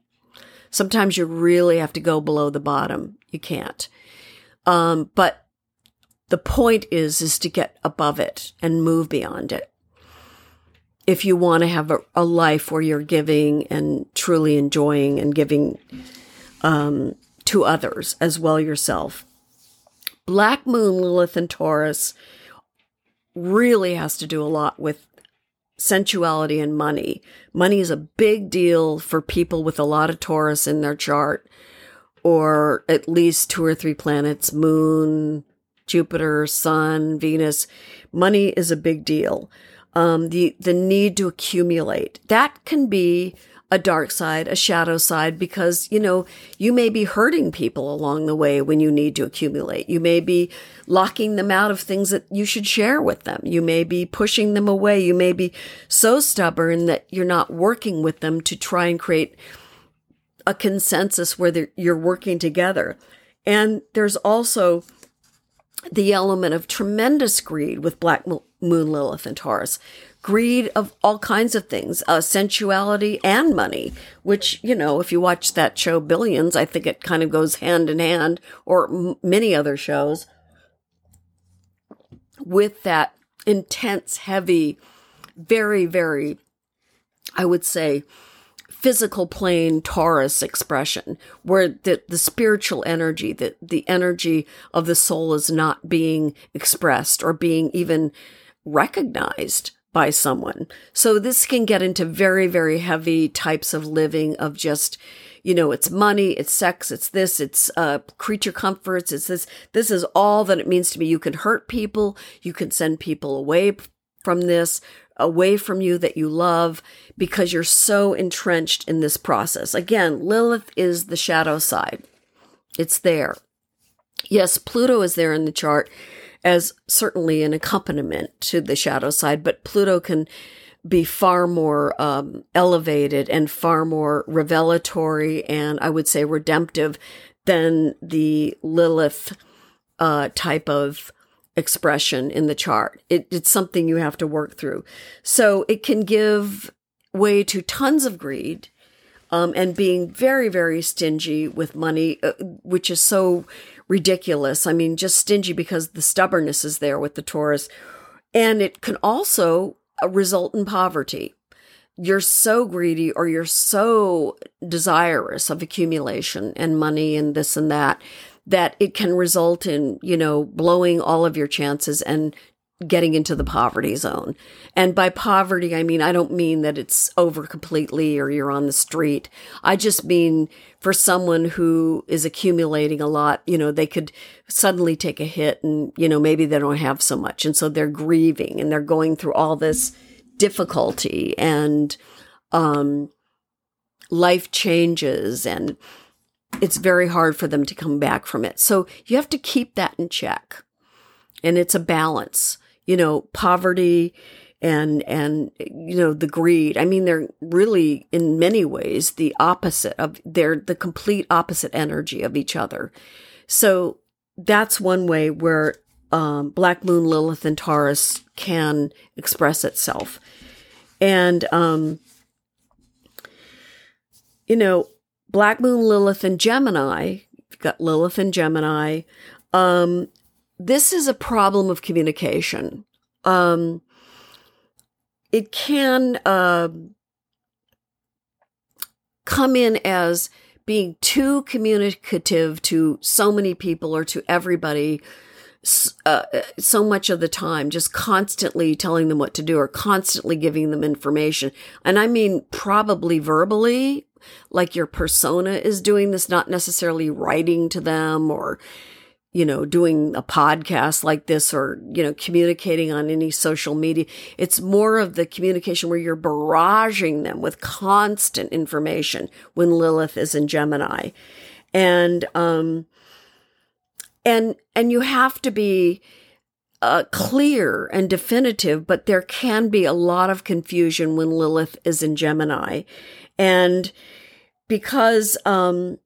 Sometimes you really have to go below the bottom. You can't. Um, but the point is, is to get above it and move beyond it. If you want to have a, a life where you're giving and truly enjoying and giving um, to others as well yourself. Black Moon, Lilith, and Taurus really has to do a lot with sensuality and money. Money is a big deal for people with a lot of Taurus in their chart, or at least two or three planets, Moon, Jupiter, Sun, Venus. Money is a big deal. Um, the, the need to accumulate. That can be a dark side, a shadow side, because, you know, you may be hurting people along the way when you need to accumulate. You may be locking them out of things that you should share with them. You may be pushing them away. You may be so stubborn that you're not working with them to try and create a consensus where you're working together. And there's also the element of tremendous greed with Black Moon, Lilith, and Taurus. Greed of all kinds of things, uh, sensuality and money, which, you know, if you watch that show Billions, I think it kind of goes hand in hand, or m- many other shows, with that intense, heavy, very, very, I would say, physical plane Taurus expression, where the, the spiritual energy, the, the energy of the soul is not being expressed or being even recognized by someone. So this can get into very, very heavy types of living of just, you know, it's money, it's sex, it's this, it's uh, creature comforts, it's this. This is all that it means to me. You can hurt people. You can send people away from this, away from you that you love, because you're so entrenched in this process. Again, Lilith is the shadow side. It's there. Yes, Pluto is there in the chart, as certainly an accompaniment to the shadow side, but Pluto can be far more um, elevated and far more revelatory and, I would say, redemptive than the Lilith uh, type of expression in the chart. It, it's something you have to work through. So it can give way to tons of greed um, and being very, very stingy with money, uh, which is so ridiculous. I mean, just stingy because the stubbornness is there with the Taurus. And it can also result in poverty. You're so greedy, or you're so desirous of accumulation and money and this and that, that it can result in, you know, blowing all of your chances and getting into the poverty zone. And by poverty, I mean, I don't mean that it's over completely or you're on the street. I just mean for someone who is accumulating a lot, you know, they could suddenly take a hit and, you know, maybe they don't have so much. And so they're grieving and they're going through all this difficulty and um, life changes, and it's very hard for them to come back from it. So you have to keep that in check. And it's a balance. You know, poverty and, and, you know, the greed. I mean, they're really in many ways the opposite of, they're the complete opposite energy of each other. So that's one way where um, Black Moon, Lilith, and Taurus can express itself. And, um, you know, Black Moon, Lilith, and Gemini, you've got Lilith and Gemini. Um, this is a problem of communication. Um, it can uh, come in as being too communicative to so many people or to everybody uh, so much of the time, just constantly telling them what to do or constantly giving them information. And I mean probably verbally, like your persona is doing this, not necessarily writing to them or, you know, doing a podcast like this or, you know, communicating on any social media. It's more of the communication where you're barraging them with constant information when Lilith is in Gemini. And, um, and, and you have to be uh, clear and definitive, but there can be a lot of confusion when Lilith is in Gemini. And because, um,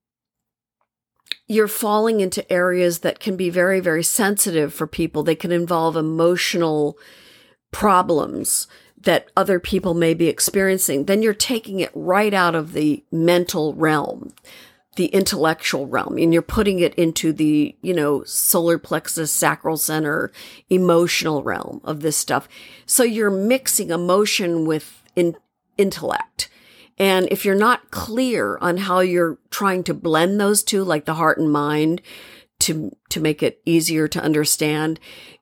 you're falling into areas that can be very, very sensitive for people. They can involve emotional problems that other people may be experiencing. Then you're taking it right out of the mental realm, the intellectual realm, and you're putting it into the, you know, solar plexus, sacral center, emotional realm of this stuff. So you're mixing emotion with in- intellect. And if you're not clear on how you're trying to blend those two, like the heart and mind, to to make it easier to understand,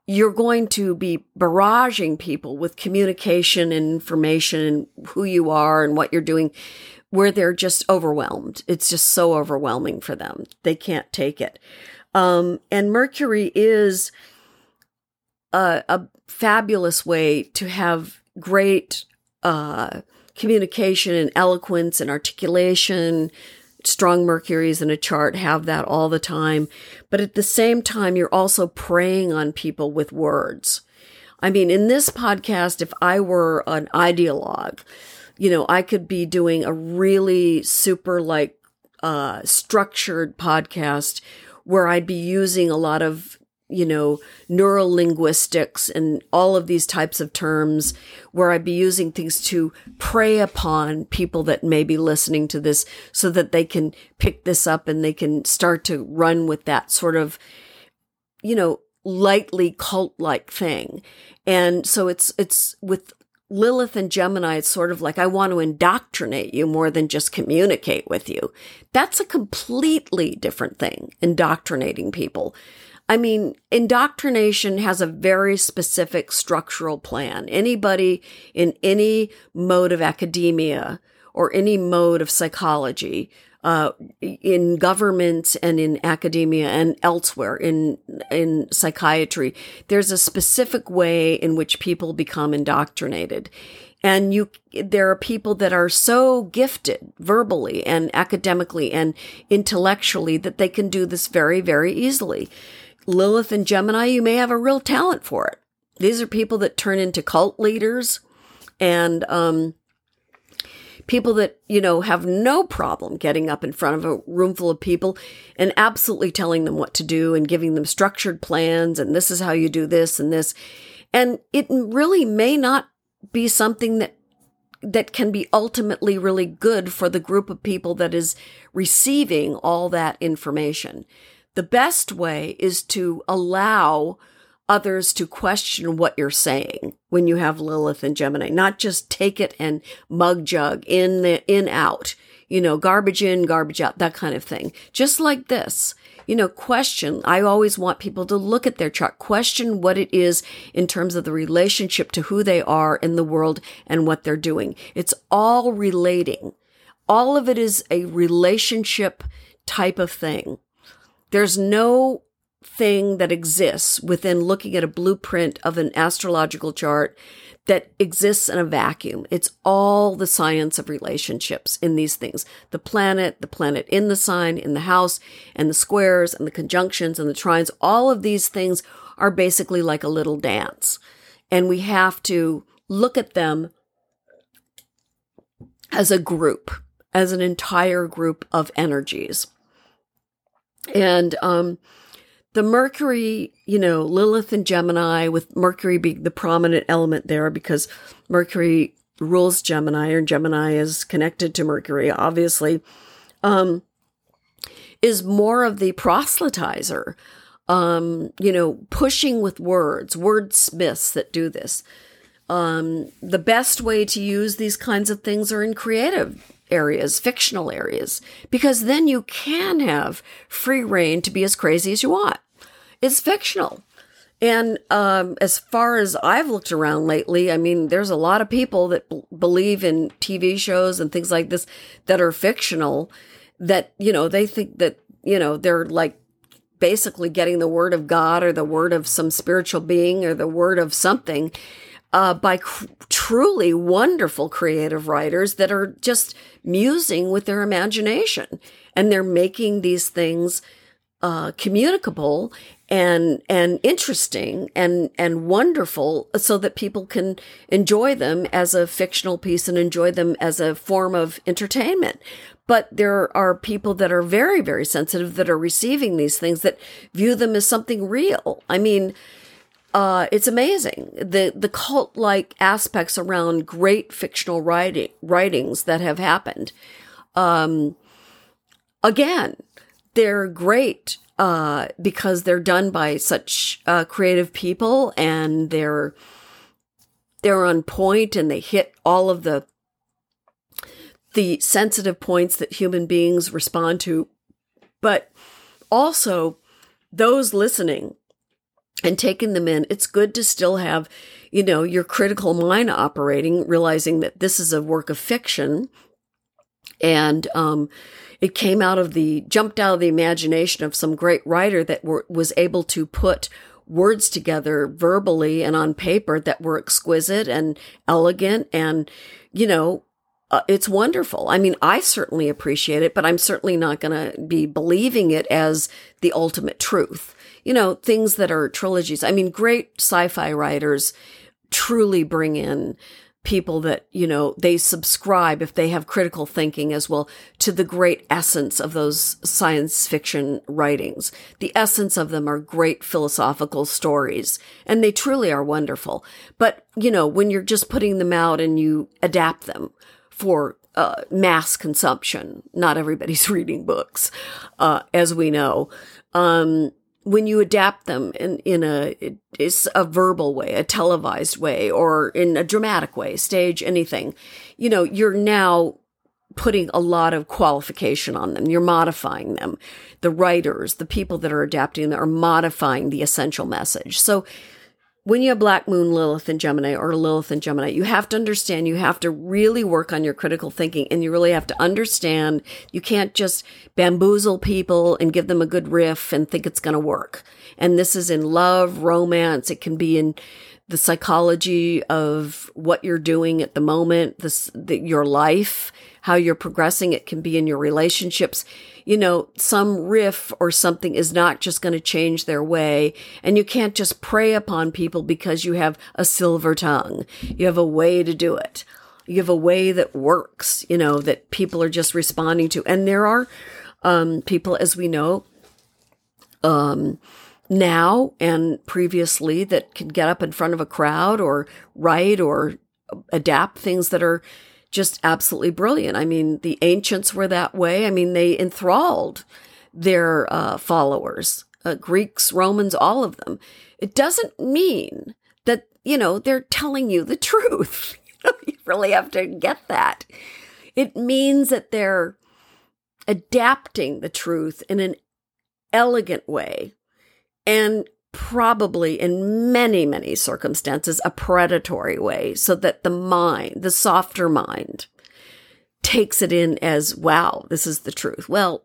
you're going to be barraging people with communication and information and who you are and what you're doing, where they're just overwhelmed. It's just so overwhelming for them. They can't take it. Um, and Mercury is a, a fabulous way to have great uh communication and eloquence and articulation. Strong Mercuries in a chart have that all the time. But at the same time, you're also preying on people with words. I mean, in this podcast, if I were an ideologue, you know, I could be doing a really super like uh, structured podcast where I'd be using a lot of, you know, neurolinguistics and all of these types of terms where I'd be using things to prey upon people that may be listening to this so that they can pick this up and they can start to run with that sort of, you know, lightly cult-like thing. And so it's, it's with Lilith and Gemini, it's sort of like, I want to indoctrinate you more than just communicate with you. That's a completely different thing, indoctrinating people. I mean, indoctrination has a very specific structural plan. Anybody in any mode of academia or any mode of psychology, uh, in governments and in academia and elsewhere in, in psychiatry, there's a specific way in which people become indoctrinated. And you, there are people that are so gifted verbally and academically and intellectually that they can do this very, very easily. Lilith and Gemini, you may have a real talent for it. These are people that turn into cult leaders and um, people that, you know, have no problem getting up in front of a room full of people and absolutely telling them what to do and giving them structured plans and this is how you do this and this. And it really may not be something that that can be ultimately really good for the group of people that is receiving all that information. The best way is to allow others to question what you're saying when you have Lilith and Gemini, not just take it and mug jug in, the, in, out, you know, garbage in, garbage out, that kind of thing. Just like this, you know, question. I always want people to look at their chart, question what it is in terms of the relationship to who they are in the world and what they're doing. It's all relating. All of it is a relationship type of thing. There's no thing that exists within looking at a blueprint of an astrological chart that exists in a vacuum. It's all the science of relationships in these things. The planet, the planet in the sign, in the house, and the squares, and the conjunctions, and the trines. All of these things are basically like a little dance. And we have to look at them as a group, as an entire group of energies. And um, the Mercury, you know, Lilith and Gemini, with Mercury being the prominent element there because Mercury rules Gemini, or Gemini is connected to Mercury, obviously, um, is more of the proselytizer, um, you know, pushing with words, wordsmiths that do this. Um, the best way to use these kinds of things are in creative areas, fictional areas, because then you can have free reign to be as crazy as you want. It's fictional. And um, as far as I've looked around lately, I mean, there's a lot of people that b- believe in T V shows and things like this that are fictional that, you know, they think that, you know, they're like basically getting the word of God or the word of some spiritual being or the word of something uh, by cr- truly wonderful creative writers that are just musing with their imagination. And they're making these things uh, communicable and and interesting and and wonderful so that people can enjoy them as a fictional piece and enjoy them as a form of entertainment. But there are people that are very, very sensitive that are receiving these things that view them as something real. I mean, uh, it's amazing. The the cult-like aspects around great fictional writing, writings that have happened. Um, again, they're great Uh, because they're done by such uh, creative people, and they're they're on point, and they hit all of the the sensitive points that human beings respond to. But also, those listening and taking them in, it's good to still have, you know, your critical mind operating, realizing that this is a work of fiction, and um, it came out of the, jumped out of the imagination of some great writer that were, was able to put words together verbally and on paper that were exquisite and elegant. And, you know, uh, it's wonderful. I mean, I certainly appreciate it, but I'm certainly not going to be believing it as the ultimate truth. You know, things that are trilogies. I mean, great sci-fi writers truly bring in people that, you know, they subscribe, if they have critical thinking as well, to the great essence of those science fiction writings. The essence of them are great philosophical stories, and they truly are wonderful. But, you know, when you're just putting them out and you adapt them for uh, mass consumption, not everybody's reading books, uh, as we know, um, when you adapt them in, in a, it's a verbal way, a televised way, or in a dramatic way, stage, anything, you know, you're now putting a lot of qualification on them. You're modifying them. The writers, the people that are adapting them, are modifying the essential message. So when you have Black Moon, Lilith, and Gemini, or Lilith and Gemini, you have to understand, you have to really work on your critical thinking, and you really have to understand you can't just bamboozle people and give them a good riff and think it's going to work. And this is in love, romance. It can be in the psychology of what you're doing at the moment, this, the, your life, how you're progressing. It can be in your relationships. You know, some riff or something is not just going to change their way. And you can't just prey upon people because you have a silver tongue. You have a way to do it. You have a way that works, you know, that people are just responding to. And there are um, people, as we know, um, now and previously, that can get up in front of a crowd or write or adapt things that are just absolutely brilliant. I mean, the ancients were that way. I mean, they enthralled their uh, followers, uh, Greeks, Romans, all of them. It doesn't mean that, you know, they're telling you the truth. You really have to get that. It means that they're adapting the truth in an elegant way, and probably in many, many circumstances, a predatory way, so that the mind, the softer mind, takes it in as, wow, this is the truth. Well,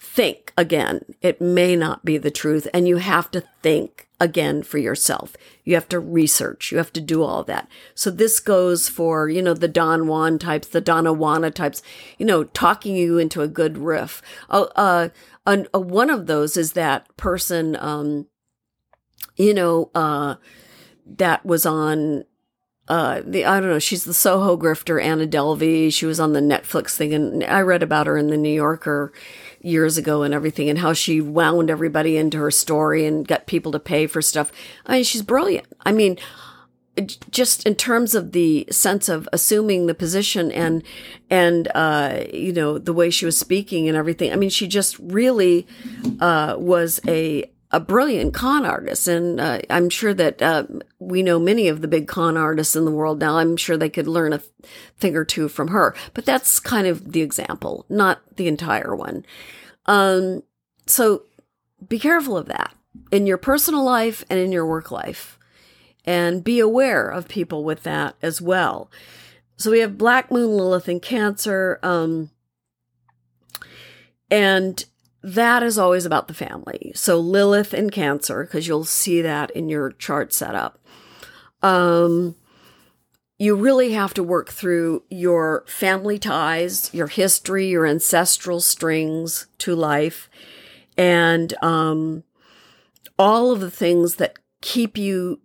think again. It may not be the truth, and you have to think again for yourself. You have to research. You have to do all that. So this goes for, you know, the Don Juan types, the Donna Juana types, you know, talking you into a good riff. Uh, uh, uh, uh one of those is that person, um, you know, uh, that was on, uh, the, I don't know, she's the Soho grifter, Anna Delvey. She was on the Netflix thing, and I read about her in the New Yorker. years ago and everything, and how she wound everybody into her story and got people to pay for stuff. I mean, she's brilliant. I mean, just in terms of the sense of assuming the position and, and, uh, you know, the way she was speaking and everything. I mean, she just really, uh, was a, a brilliant con artist. And, uh, I'm sure that, uh, we know many of the big con artists in the world now. I'm sure they could learn a thing or two from her, but that's kind of the example, not the entire one. Um, so be careful of that in your personal life and in your work life. And be aware of people with that as well. So we have Black Moon Lilith in Cancer. Um, and that is always about the family. So Lilith in Cancer, because you'll see that in your chart setup. Um, you really have to work through your family ties, your history, your ancestral strings to life, and um, all of the things that keep you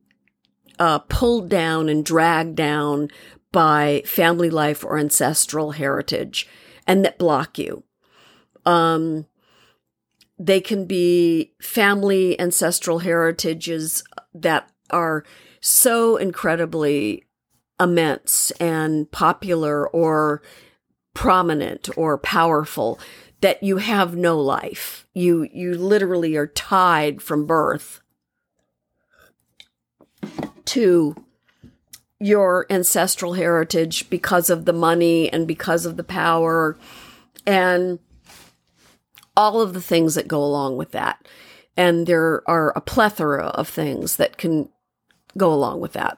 Uh, pulled down and dragged down by family life or ancestral heritage, and that block you. Um, they can be family ancestral heritages that are so incredibly immense and popular or prominent or powerful that you have no life. You, you literally are tied from birth to your ancestral heritage because of the money and because of the power and all of the things that go along with that. And there are a plethora of things that can go along with that.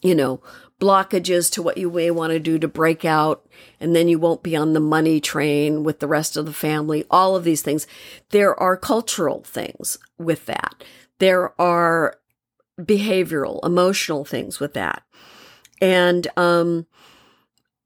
You know, blockages to what you may want to do to break out, and then you won't be on the money train with the rest of the family, all of these things. There are cultural things with that. There are behavioral, emotional things with that. And um,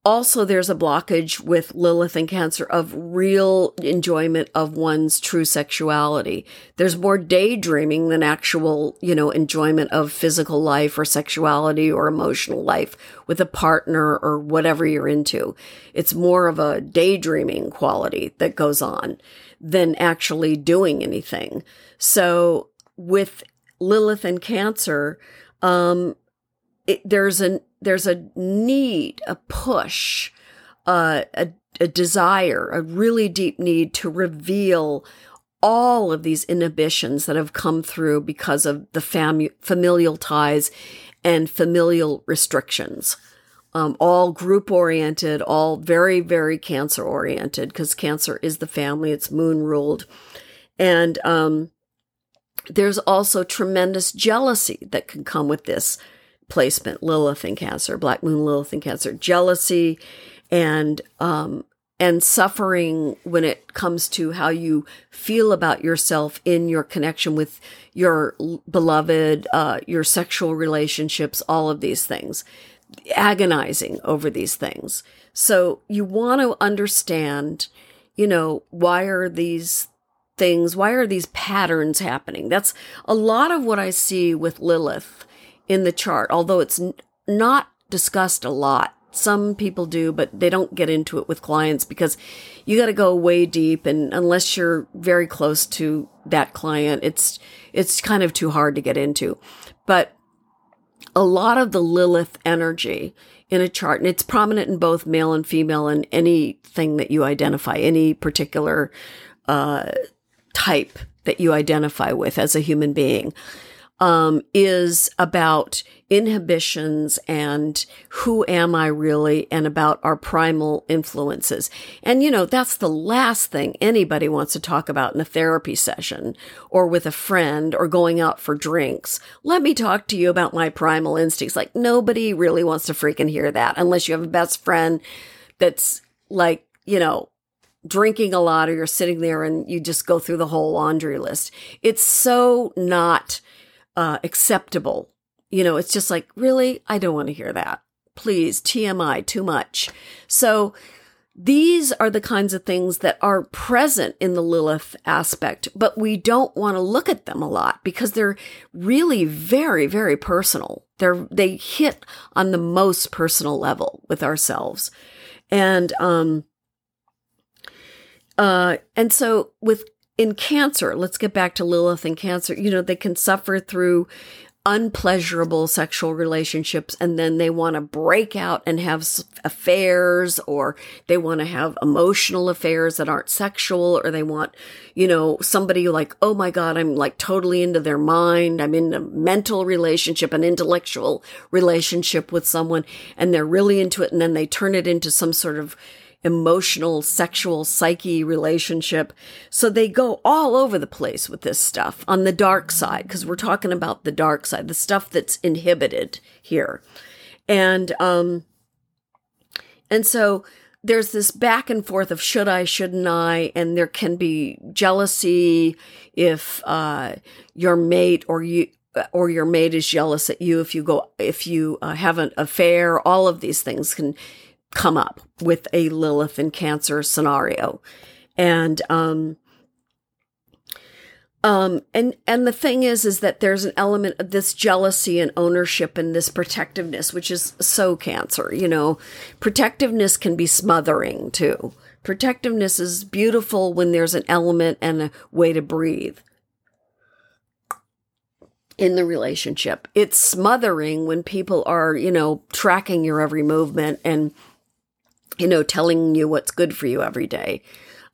also there's a blockage with Lilith and Cancer of real enjoyment of one's true sexuality. There's more daydreaming than actual, you know, enjoyment of physical life or sexuality or emotional life with a partner or whatever you're into. It's more of a daydreaming quality that goes on than actually doing anything. So with Lilith and Cancer, um, it, there's an there's a need, a push, uh, a a desire, a really deep need to reveal all of these inhibitions that have come through because of the fam- familial ties and familial restrictions. Um, all group oriented, all very very Cancer oriented, because Cancer is the family; it's moon ruled, and um. There's also tremendous jealousy that can come with this placement, Lilith in Cancer, Black Moon Lilith in Cancer, jealousy and um, and suffering when it comes to how you feel about yourself in your connection with your beloved, uh, your sexual relationships, all of these things, agonizing over these things. So you want to understand, you know, why are these things, why are these patterns happening? That's a lot of what I see with Lilith in the chart, although it's n- not discussed a lot. Some people do, but they don't get into it with clients because you got to go way deep, and unless you're very close to that client, it's it's kind of too hard to get into. But a lot of the Lilith energy in a chart, and it's prominent in both male and female and anything that you identify, any particular uh type that you identify with as a human being, um, is about inhibitions and who am I really, and about our primal influences. And, you know, that's the last thing anybody wants to talk about in a therapy session or with a friend or going out for drinks. Let me talk to you about my primal instincts. Like, nobody really wants to freaking hear that unless you have a best friend that's like, you know, drinking a lot, or you're sitting there and you just go through the whole laundry list. It's so not uh, acceptable. You know, it's just like, really? I don't want to hear that. Please, T M I, too much. So these are the kinds of things that are present in the Lilith aspect, but we don't want to look at them a lot because they're really very, very personal. They're, they hit on the most personal level with ourselves. And, um, Uh, and so with in Cancer, let's get back to Lilith and Cancer, you know, they can suffer through unpleasurable sexual relationships, and then they want to break out and have affairs, or they want to have emotional affairs that aren't sexual, or they want, you know, somebody like, oh my God, I'm like totally into their mind. I'm in a mental relationship, an intellectual relationship with someone, and they're really into it. And then they turn it into some sort of emotional, sexual, psyche relationship. So they go all over the place with this stuff on the dark side, because we're talking about the dark side, the stuff that's inhibited here. And, um, and so there's this back and forth of should I, shouldn't I, and there can be jealousy if, uh, your mate or you, or your mate is jealous at you. If you go, if you uh, have an affair, all of these things can come up with a Lilith and Cancer scenario. And, um, um, and, and the thing is, is that there's an element of this jealousy and ownership and this protectiveness, which is so Cancer, you know, protectiveness can be smothering too. Protectiveness is beautiful when there's an element and a way to breathe in the relationship. It's smothering when people are, you know, tracking your every movement and, you know, telling you what's good for you every day.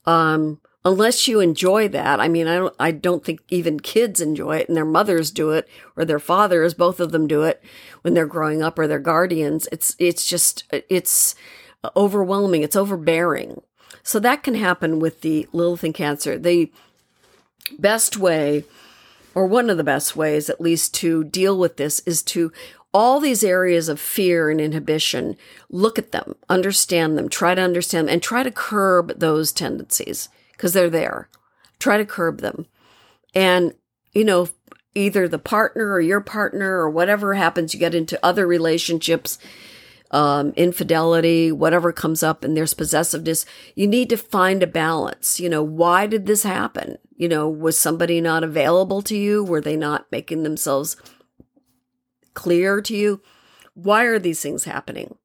Um, unless you enjoy that. I mean, I don't, I don't think even kids enjoy it, and their mothers do it, or their fathers, both of them do it when they're growing up, or their guardians. It's, it's just, it's overwhelming. It's overbearing. So that can happen with the Lilith and Cancer. The best way, or one of the best ways, at least, to deal with this is to all these areas of fear and inhibition, look at them, understand them, try to understand them, and try to curb those tendencies because they're there. Try to curb them. And, you know, either the partner or your partner or whatever happens, you get into other relationships, um, infidelity, whatever comes up, and there's possessiveness. You need to find a balance. You know, why did this happen? You know, was somebody not available to you? Were they not making themselves clear to you? Why are these things happening?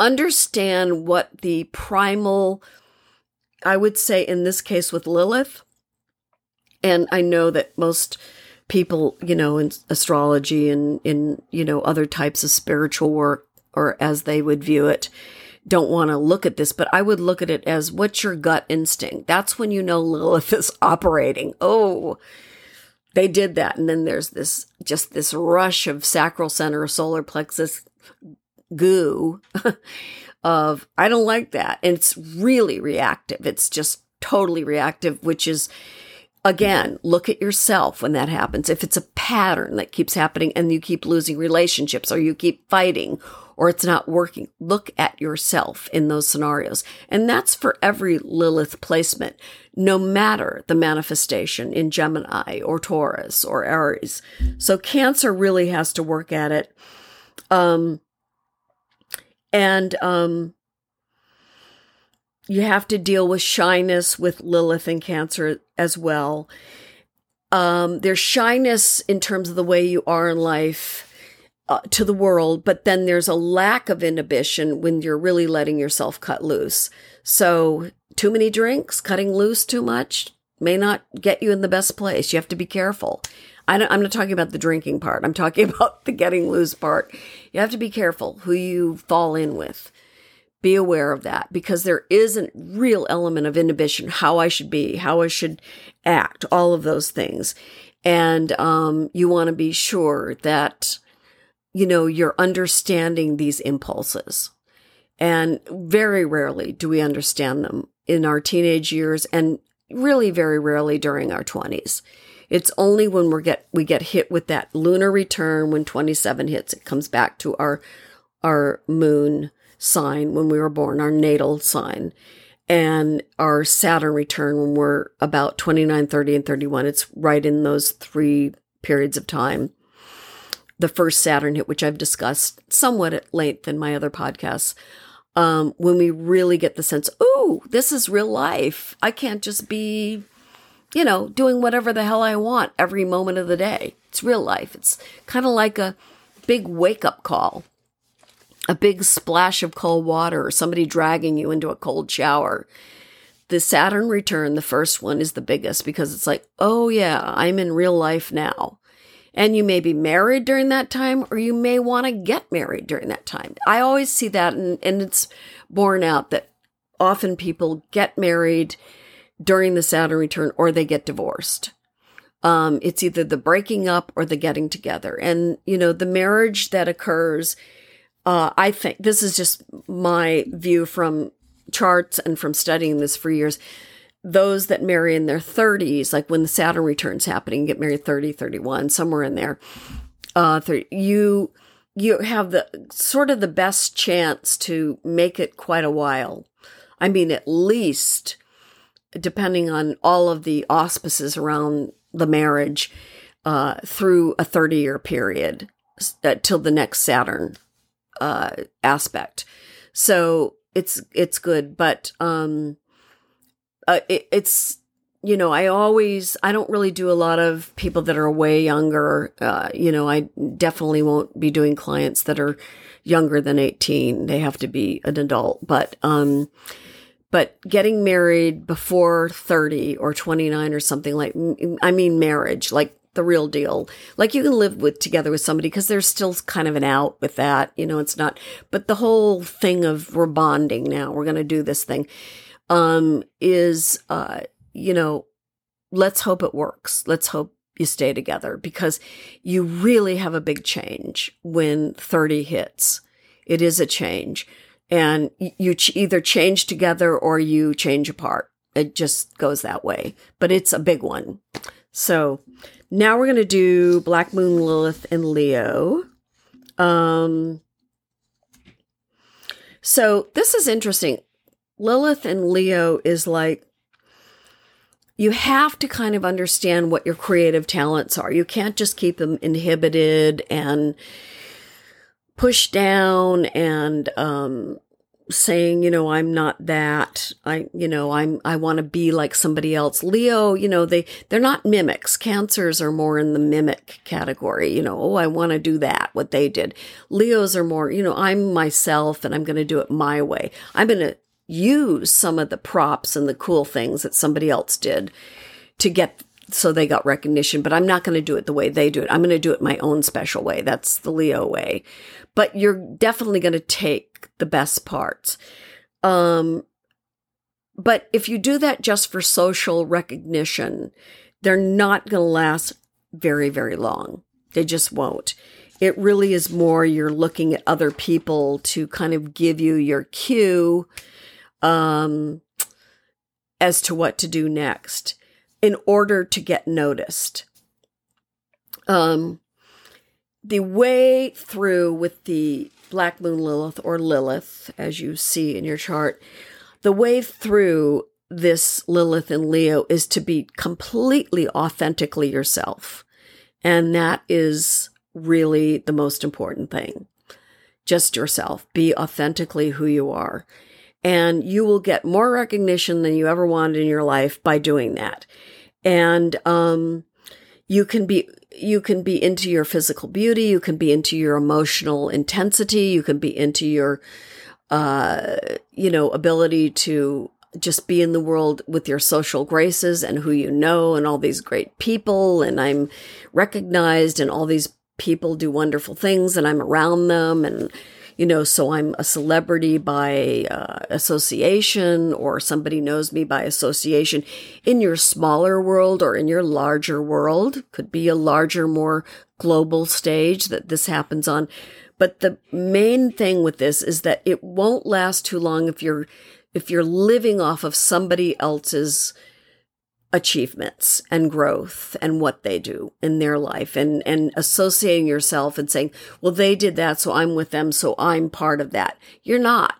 Understand what the primal, I would say in this case with Lilith, and I know that most people, you know, in astrology and in, you know, other types of spiritual work, or as they would view it, don't want to look at this, but I would look at it as what's your gut instinct? That's when you know Lilith is operating. Oh, they did that. And then there's this, just this rush of sacral center, solar plexus goo of, I don't like that. And it's really reactive. It's just totally reactive, which is, again, look at yourself when that happens. If it's a pattern that keeps happening and you keep losing relationships, or you keep fighting, or it's not working, look at yourself in those scenarios. And that's for every Lilith placement, no matter the manifestation in Gemini or Taurus or Aries. So Cancer really has to work at it. Um, and um, you have to deal with shyness with Lilith and Cancer as well. Um, there's shyness in terms of the way you are in life, Uh, to the world, but then there's a lack of inhibition when you're really letting yourself cut loose. So too many drinks, cutting loose too much may not get you in the best place. You have to be careful. I don't, I'm not talking about the drinking part. I'm talking about the getting loose part. You have to be careful who you fall in with. Be aware of that, because there is a real element of inhibition, how I should be, how I should act, all of those things. And um, you want to be sure that, you know, you're understanding these impulses. And very rarely do we understand them in our teenage years, and really very rarely during our twenties. It's only when we get we get hit with that lunar return, when twenty-seven hits, it comes back to our our moon sign when we were born, our natal sign, and our Saturn return when we're about twenty-nine, thirty, and thirty-one. It's right in those three periods of time. The first Saturn hit, which I've discussed somewhat at length in my other podcasts, um, when we really get the sense, oh, this is real life. I can't just be, you know, doing whatever the hell I want every moment of the day. It's real life. It's kind of like a big wake-up call, a big splash of cold water, or somebody dragging you into a cold shower. the Saturn return, the first one, is the biggest because it's like, oh yeah, I'm in real life now. And you may be married during that time, or you may want to get married during that time. I always see that, and, and it's borne out that often people get married during the Saturn return, or they get divorced. Um, it's either the breaking up or the getting together. And, you know, the marriage that occurs, uh, I think, this is just my view from charts and from studying this for years, those that marry in their thirties, like when the Saturn return's happening, get married thirty, thirty-one, somewhere in there, uh, thirty, you you have the sort of the best chance to make it quite a while. I mean, at least, depending on all of the auspices around the marriage, uh, through a thirty-year period uh, till the next Saturn uh, aspect. So it's it's good, but um, uh, it, it's you know I always I don't really do a lot of people that are way younger. Uh, you know, I definitely won't be doing clients that are younger than eighteen. They have to be an adult, but. Um, But getting married before thirty or twenty-nine or something, like, I mean marriage, like the real deal. Like you can live with together with somebody because there's still kind of an out with that. You know, it's not, but the whole thing of we're bonding now, we're going to do this thing um, is, uh, you know, let's hope it works. Let's hope you stay together because you really have a big change when thirty hits. It is a change. And you either change together or you change apart. It just goes that way. But it's a big one. So now we're going to do Black Moon Lilith in Leo. Um, so this is interesting. Lilith in Leo is like, you have to kind of understand what your creative talents are. You can't just keep them inhibited and pushed down and um, saying, you know, I'm not that. I, you know, I'm. I want to be like somebody else. Leo, you know, they they're not mimics. Cancers are more in the mimic category. You know, oh, I want to do that. What they did. Leos are more, you know, I'm myself and I'm going to do it my way. I'm going to use some of the props and the cool things that somebody else did to get. So they got recognition, but I'm not going to do it the way they do it. I'm going to do it my own special way. That's the Leo way. But you're definitely going to take the best parts. Um, but if you do that just for social recognition, they're not going to last very, very long. They just won't. It really is more you're looking at other people to kind of give you your cue um, as to what to do next, in order to get noticed. Um, the way through with the Black Moon Lilith, or Lilith, as you see in your chart, the way through this Lilith in Leo is to be completely authentically yourself. And that is really the most important thing. Just yourself. Be authentically who you are. And you will get more recognition than you ever wanted in your life by doing that. And um, you can be you can be into your physical beauty. You can be into your emotional intensity. You can be into your uh, you know ability to just be in the world with your social graces and who you know and all these great people. And I'm recognized, and all these people do wonderful things, and I'm around them, and. You know, so I'm a celebrity by uh, association, or somebody knows me by association in your smaller world or in your larger world. Could be a larger, more global stage that this happens on. But the main thing with this is that it won't last too long if you're if you're living off of somebody else's achievements and growth and what they do in their life, and, and associating yourself and saying, well, they did that, so I'm with them, so I'm part of that. You're not.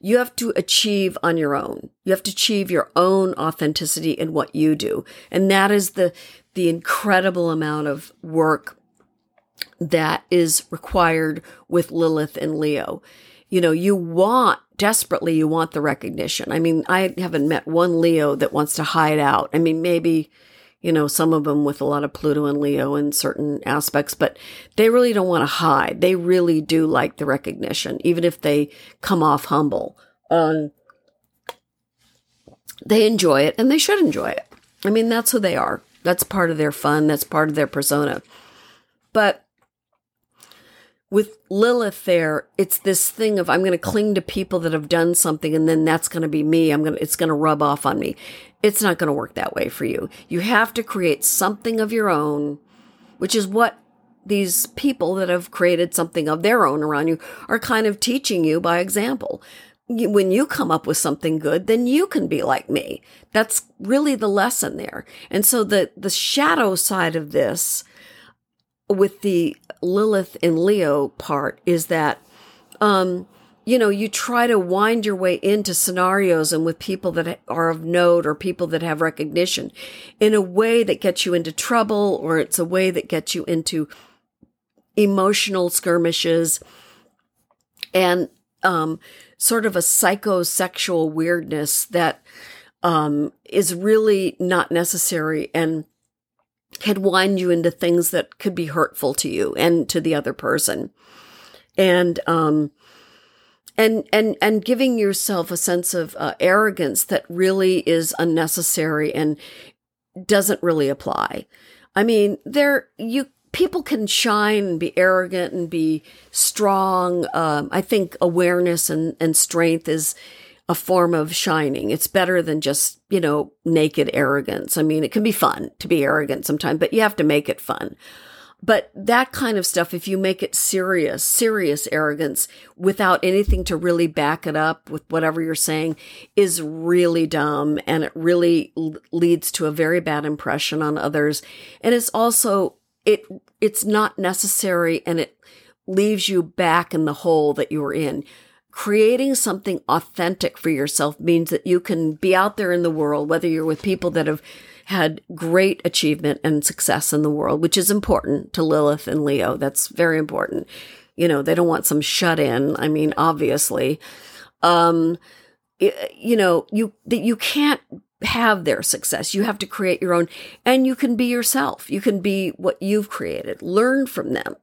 You have to achieve on your own. You have to achieve your own authenticity in what you do. And that is the, the incredible amount of work that is required with Lilith and Leo. You know, you want Desperately, you want the recognition. I mean, I haven't met one Leo that wants to hide out. I mean, maybe, you know, some of them with a lot of Pluto and Leo in certain aspects, but they really don't want to hide. They really do like the recognition, even if they come off humble. Um, they enjoy it, and they should enjoy it. I mean, that's who they are. That's part of their fun. That's part of their persona. But with Lilith there, it's this thing of I'm going to cling to people that have done something, and then that's going to be me. I'm going to, it's going to rub off on me. It's not going to work that way for you. You have to create something of your own, which is what these people that have created something of their own around you are kind of teaching you by example. When you come up with something good, then you can be like me. That's really the lesson there. And so the, the shadow side of this with the Lilith and Leo part is that, um, you know, you try to wind your way into scenarios and with people that are of note or people that have recognition in a way that gets you into trouble, or it's a way that gets you into emotional skirmishes and, um, sort of a psychosexual weirdness that um, is really not necessary and can wind you into things that could be hurtful to you and to the other person. And um, and and and giving yourself a sense of uh, arrogance that really is unnecessary and doesn't really apply. I mean, there you people can shine and be arrogant and be strong. Um, I think awareness and, and strength is a form of shining. It's better than just, you know, naked arrogance. I mean, it can be fun to be arrogant sometimes, but you have to make it fun. But that kind of stuff, if you make it serious, serious arrogance without anything to really back it up with whatever you're saying is really dumb. And it really l- leads to a very bad impression on others. And it's also It it's not necessary, and it leaves you back in the hole that you were in. Creating something authentic for yourself means that you can be out there in the world, whether you're with people that have had great achievement and success in the world, which is important to Lilith and Leo. That's very important. You know, they don't want some shut-in. I mean, obviously, um, you know, you that you can't have their success. You have to create your own, and you can be yourself. You can be what you've created. Learn from them.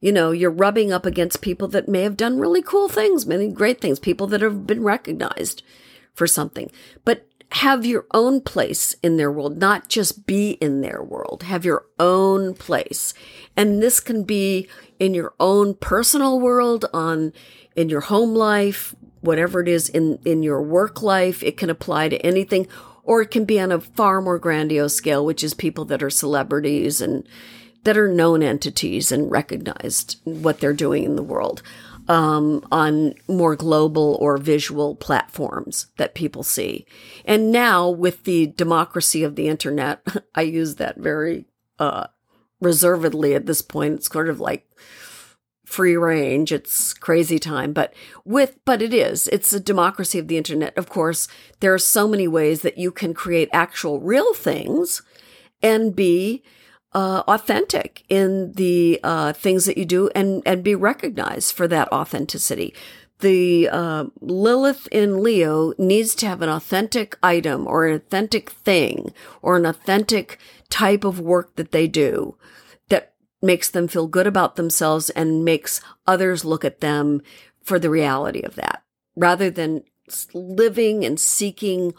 You know, you're rubbing up against people that may have done really cool things, many great things, people that have been recognized for something, but have your own place in their world, not just be in their world. Have your own place. And this can be in your own personal world, on in your home life, whatever it is in, in your work life. It can apply to anything, or it can be on a far more grandiose scale, which is people that are celebrities and that are known entities and recognized what they're doing in the world, um, on more global or visual platforms that people see. And now with the democracy of the internet, I use that very uh, reservedly at this point. It's sort of like free range. It's crazy time, but with, but it is, it's a democracy of the internet. Of course, there are so many ways that you can create actual real things and be uh, authentic in the uh, things that you do and, and be recognized for that authenticity. The uh, Lilith in Leo needs to have an authentic item or an authentic thing or an authentic type of work that they do makes them feel good about themselves and makes others look at them for the reality of that, rather than living and seeking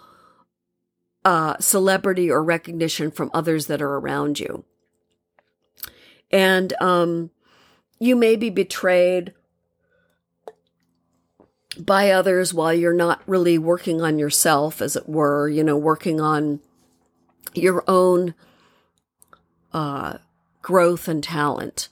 uh, celebrity or recognition from others that are around you. And um, you may be betrayed by others while you're not really working on yourself, as it were, you know, working on your own uh growth and talent,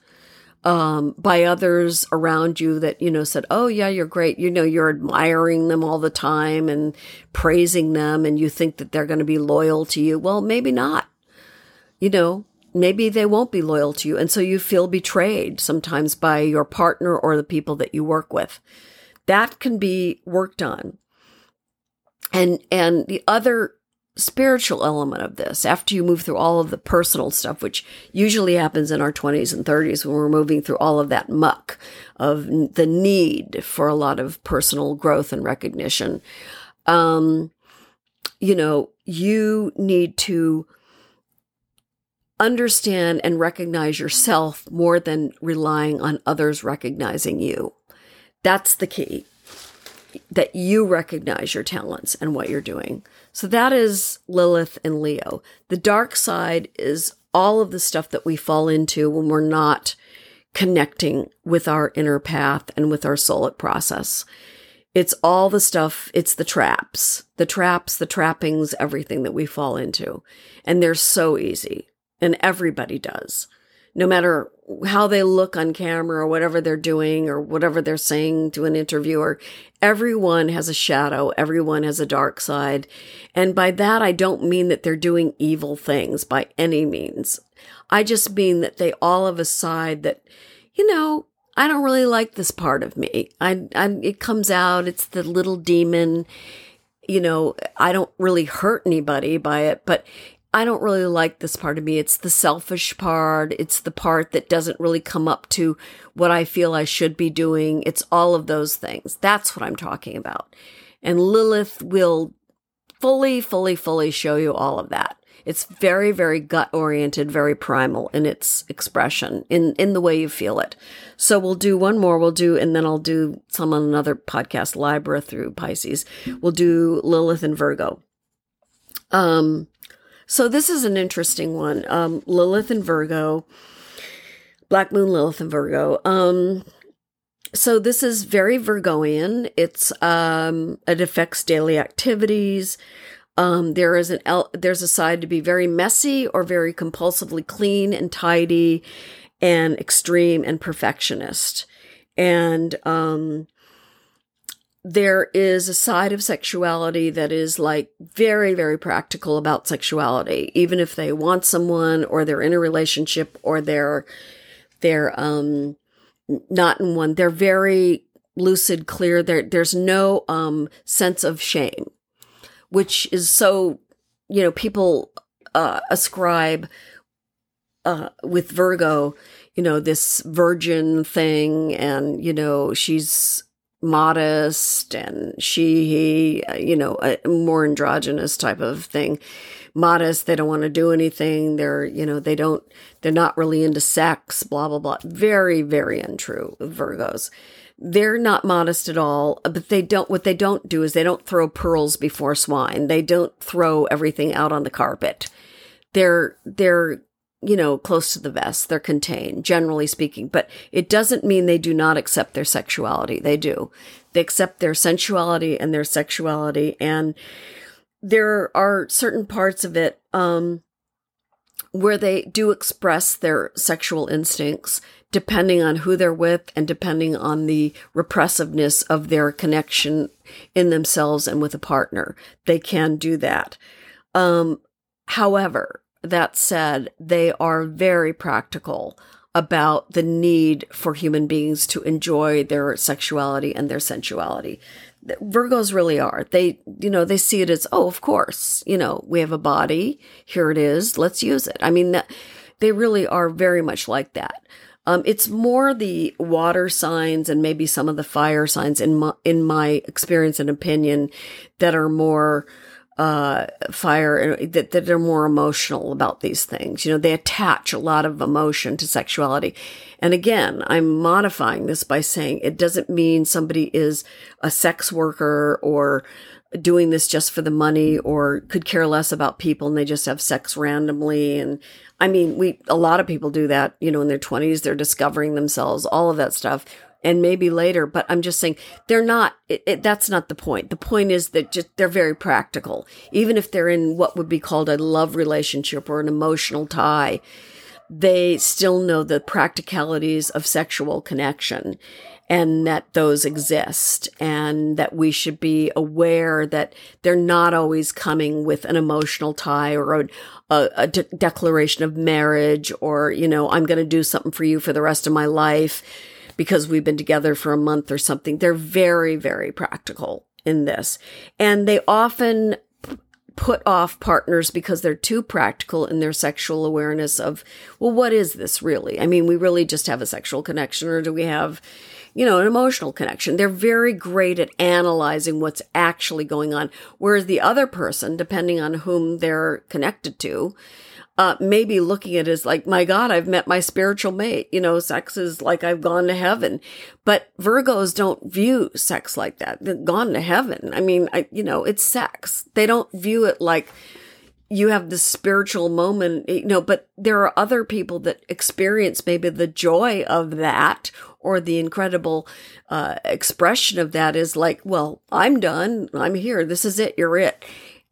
um, by others around you that, you know, said, oh yeah, you're great. You know, you're admiring them all the time and praising them, and you think that they're going to be loyal to you. Well, maybe not, you know, maybe they won't be loyal to you. And so you feel betrayed sometimes by your partner or the people that you work with. That can be worked on. And, and the other spiritual element of this, after you move through all of the personal stuff, which usually happens in our twenties and thirties when we're moving through all of that muck of the need for a lot of personal growth and recognition, um, you know, you need to understand and recognize yourself more than relying on others recognizing you. That's the key, that you recognize your talents and what you're doing. So that is Lilith and Leo. The dark side is all of the stuff that we fall into when we're not connecting with our inner path and with our solic process. It's all the stuff, it's the traps, the traps, the trappings, everything that we fall into. And they're so easy. And everybody does. No matter how they look on camera or whatever they're doing or whatever they're saying to an interviewer, everyone has a shadow. Everyone has a dark side. And by that, I don't mean that they're doing evil things by any means. I just mean that they all have a side that, you know, I don't really like this part of me. I, I, it comes out. It's the little demon. You know, I don't really hurt anybody by it, but I don't really like this part of me. It's the selfish part. It's the part that doesn't really come up to what I feel I should be doing. It's all of those things. That's what I'm talking about. And Lilith will fully, fully, fully show you all of that. It's very, very gut-oriented, very primal in its expression, in, in the way you feel it. So we'll do one more. We'll do, and then I'll do some on another podcast, Libra through Pisces. We'll do Lilith and Virgo. Um... So this is an interesting one. Um, Lilith and Virgo, Black Moon Lilith and Virgo. Um, so this is very Virgoian. It's um, it affects daily activities. Um, there is an el- there's a side to be very messy or very compulsively clean and tidy, and extreme and perfectionist. And um, there is a side of sexuality that is like very, very practical about sexuality. Even if they want someone or they're in a relationship or they're, they're, um, not in one, they're very lucid, clear. There, there's no, um, sense of shame, which is so, you know, people, uh, ascribe, uh, with Virgo, you know, this virgin thing and, you know, she's modest and she, he, you know, a more androgynous type of thing. Modest, they don't want to do anything. They're, you know, they don't, they're not really into sex, blah, blah, blah. Very, very untrue, Virgos. They're not modest at all, but they don't, what they don't do is they don't throw pearls before swine. They don't throw everything out on the carpet. They're, they're, you know, close to the vest. They're contained, generally speaking. But it doesn't mean they do not accept their sexuality. They do. They accept their sensuality and their sexuality. And there are certain parts of it um, where they do express their sexual instincts, depending on who they're with and depending on the repressiveness of their connection in themselves and with a partner. They can do that. Um, however, that said, they are very practical about the need for human beings to enjoy their sexuality and their sensuality. Virgos really are. They, you know, they see it as, oh, of course, you know, we have a body. Here it is. Let's use it. I mean, that, they really are very much like that. Um, it's more the water signs and maybe some of the fire signs in my, in my experience and opinion that are more uh, fire, that, that they're more emotional about these things. You know, they attach a lot of emotion to sexuality. And again, I'm modifying this by saying it doesn't mean somebody is a sex worker or doing this just for the money or could care less about people and they just have sex randomly. And I mean, we, a lot of people do that, you know, in their twenties, they're discovering themselves, all of that stuff. And maybe later, but I'm just saying they're not, it, it, that's not the point. The point is that just they're very practical. Even if they're in what would be called a love relationship or an emotional tie, they still know the practicalities of sexual connection and that those exist and that we should be aware that they're not always coming with an emotional tie or a, a, a de- declaration of marriage or, you know, I'm going to do something for you for the rest of my life because we've been together for a month or something. They're very, very practical in this. And they often p- put off partners because they're too practical in their sexual awareness of, well, what is this really? I mean, we really just have a sexual connection or do we have, you know, an emotional connection? They're very great at analyzing what's actually going on. Whereas the other person, depending on whom they're connected to, uh, maybe looking at it as like, my God, I've met my spiritual mate. You know, sex is like I've gone to heaven. But Virgos don't view sex like that. They're gone to heaven. I mean, I, you know, it's sex. They don't view it like you have this spiritual moment, you know, but there are other people that experience maybe the joy of that, or the incredible uh, expression of that is like, well, I'm done. I'm here. This is it. You're it.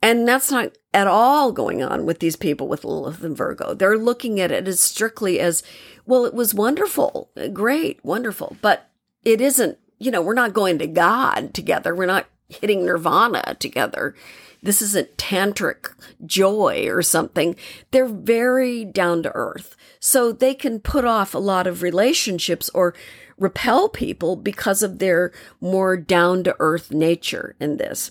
And that's not at all going on with these people with Lilith and Virgo. They're looking at it as strictly as, well, it was wonderful. Great. Wonderful. But it isn't, you know, we're not going to God together. We're not hitting nirvana together. This isn't tantric joy or something. They're very down to earth. So they can put off a lot of relationships or repel people because of their more down to earth nature in this.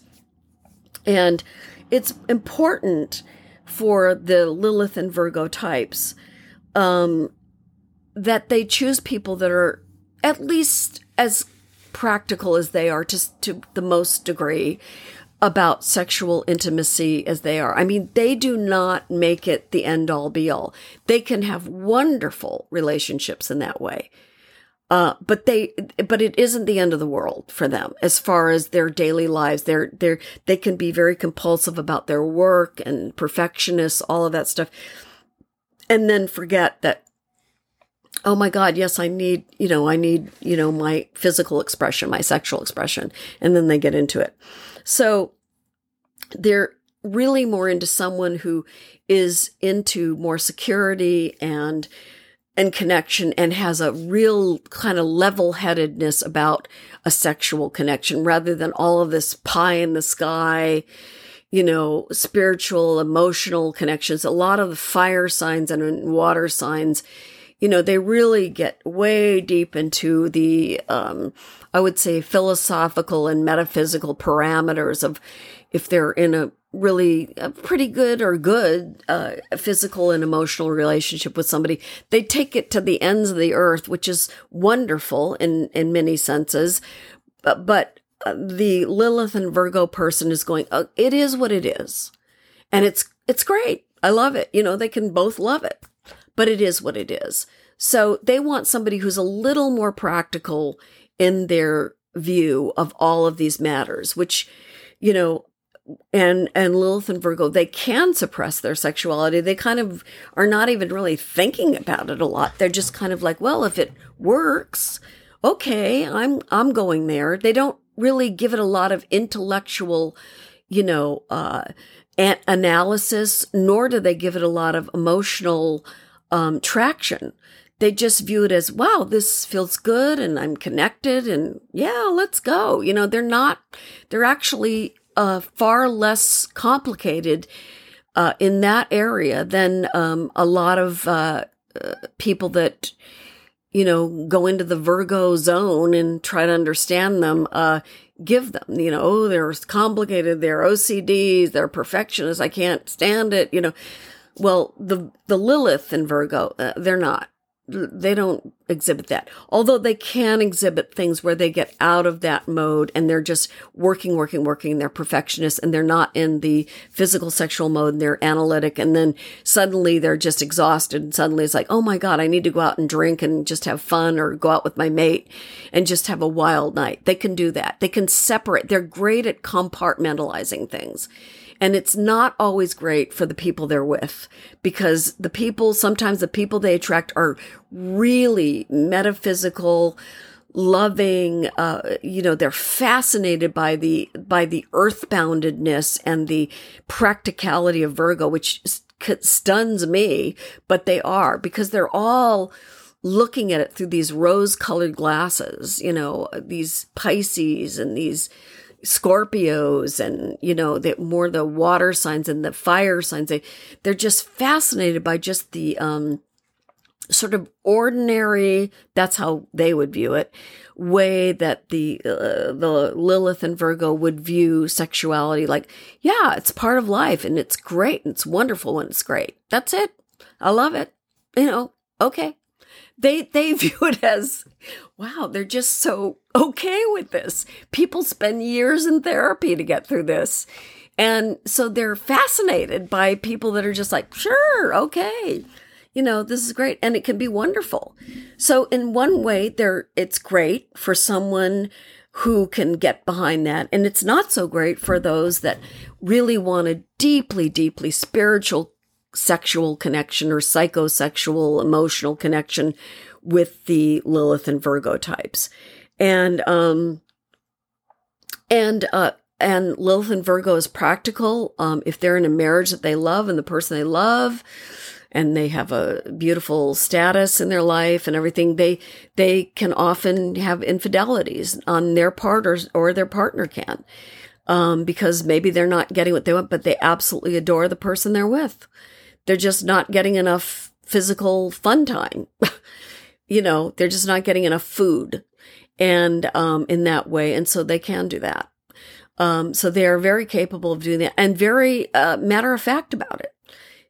And it's important for the Lilith and Virgo types um, that they choose people that are at least as practical as they are to, to the most degree about sexual intimacy as they are. I mean, they do not make it the end all be all. They can have wonderful relationships in that way. Uh, but they, but it isn't the end of the world for them as far as their daily lives. They're, they're, they can be very compulsive about their work and perfectionists, all of that stuff. And then forget that, oh my God, yes, I need, you know, I need, you know, my physical expression, my sexual expression. And then they get into it. So they're really more into someone who is into more security and, and connection, and has a real kind of level-headedness about a sexual connection rather than all of this pie in the sky, you know, spiritual, emotional connections. A lot of the fire signs and water signs, you know, they really get way deep into the, um, I would say, philosophical and metaphysical parameters of if they're in a really a pretty good or good uh, physical and emotional relationship with somebody. They take it to the ends of the earth, which is wonderful in, in many senses. But, but the Lilith and Virgo person is going, oh, it is what it is. And it's, it's great. I love it. You know, they can both love it, but it is what it is. So they want somebody who's a little more practical in their view of all of these matters, which, you know, And and Lilith and Virgo, they can suppress their sexuality. They kind of are not even really thinking about it a lot. They're just kind of like, well, if it works, okay, I'm I'm going there. They don't really give it a lot of intellectual, you know, uh, an- analysis, nor do they give it a lot of emotional um, traction. They just view it as, wow, this feels good, and I'm connected, and yeah, let's go. You know, they're not. They're actually. Uh, far less complicated uh, in that area than um, a lot of uh, uh, people that, you know, go into the Virgo zone and try to understand them, uh, give them, you know, oh, they're complicated, they're O C Ds, they're perfectionists, I can't stand it, you know. Well, the, the Lilith and Virgo, uh, they're not. They don't exhibit that, although they can exhibit things where they get out of that mode and they're just working, working, working. They're perfectionists and they're not in the physical sexual mode and they're analytic. And then suddenly they're just exhausted. And suddenly it's like, oh my God, I need to go out and drink and just have fun, or go out with my mate and just have a wild night. They can do that. They can separate. They're great at compartmentalizing things. And it's not always great for the people they're with, because the people, sometimes the people they attract are really metaphysical, loving, uh, you know, they're fascinated by the, by the earthboundedness and the practicality of Virgo, which stuns me, but they are, because they're all looking at it through these rose colored glasses, you know, these Pisces and these Scorpios, and you know, that more the water signs and the fire signs, they they're just fascinated by just the um sort of ordinary, that's how they would view it, way that the uh, the Lilith and Virgo would view sexuality, like, yeah, it's part of life and it's great and it's wonderful when it's great. That's it. I love it. You know, okay. They they view it as, wow, they're just so okay with this. People spend years in therapy to get through this. And so they're fascinated by people that are just like, sure, okay, you know, this is great. And it can be wonderful. So in one way, they're, it's great for someone who can get behind that. And it's not so great for those that really want a deeply, deeply spiritual sexual connection or psychosexual emotional connection with the Lilith and Virgo types. And, um, and, uh, and Lilith and Virgo is practical. Um, if they're in a marriage that they love and the person they love, and they have a beautiful status in their life and everything, they, they can often have infidelities on their part or, or their partner can, um, because maybe they're not getting what they want, but they absolutely adore the person they're with. They're just not getting enough physical fun time. You know, they're just not getting enough food and, um, in that way. And so they can do that. Um, so they are very capable of doing that and very, uh, matter of fact about it.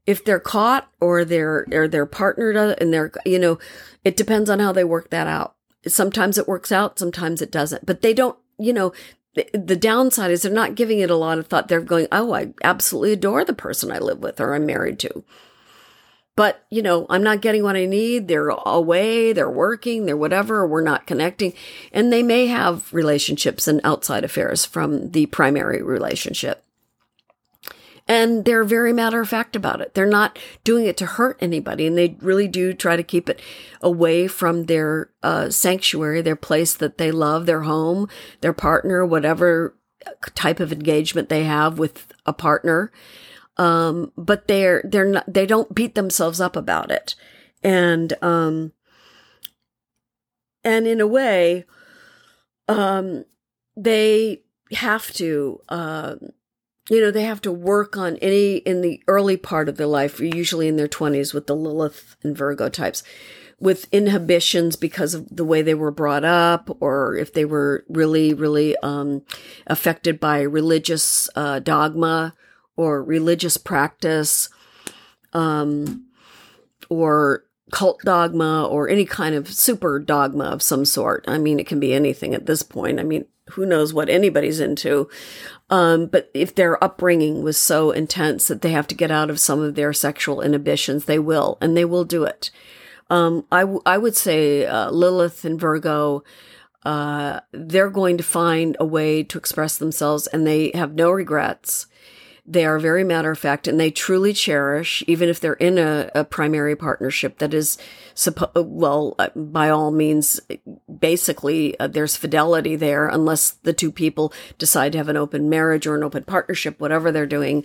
If they're caught or they're, or they're partnered and they're, you know, it depends on how they work that out. Sometimes it works out, sometimes it doesn't, but they don't, you know, the, the downside is they're not giving it a lot of thought. They're going, oh, I absolutely adore the person I live with or I'm married to, but you know, I'm not getting what I need. They're away, they're working, they're whatever, we're not connecting. And they may have relationships and outside affairs from the primary relationship. And they're very matter-of-fact about it. They're not doing it to hurt anybody, and they really do try to keep it away from their uh, sanctuary, their place that they love, their home, their partner, whatever type of engagement they have with a partner. Um, but they're they're not, they don't beat themselves up about it, and um, and in a way, um, they have to. Uh, You know, they have to work on any in the early part of their life, usually in their twenties with the Lilith and Virgo types, with inhibitions because of the way they were brought up or if they were really, really um, affected by religious uh, dogma or religious practice um, or cult dogma or any kind of super dogma of some sort. I mean, it can be anything at this point. I mean, who knows what anybody's into. Um, but if their upbringing was so intense that they have to get out of some of their sexual inhibitions, they will, and they will do it. Um, I, w- I would say uh, Lilith and Virgo, uh, they're going to find a way to express themselves, and they have no regrets. They are very matter of fact, and they truly cherish, even if they're in a, a primary partnership that is, suppo- well, uh, by all means, basically, uh, there's fidelity there, unless the two people decide to have an open marriage or an open partnership, whatever they're doing.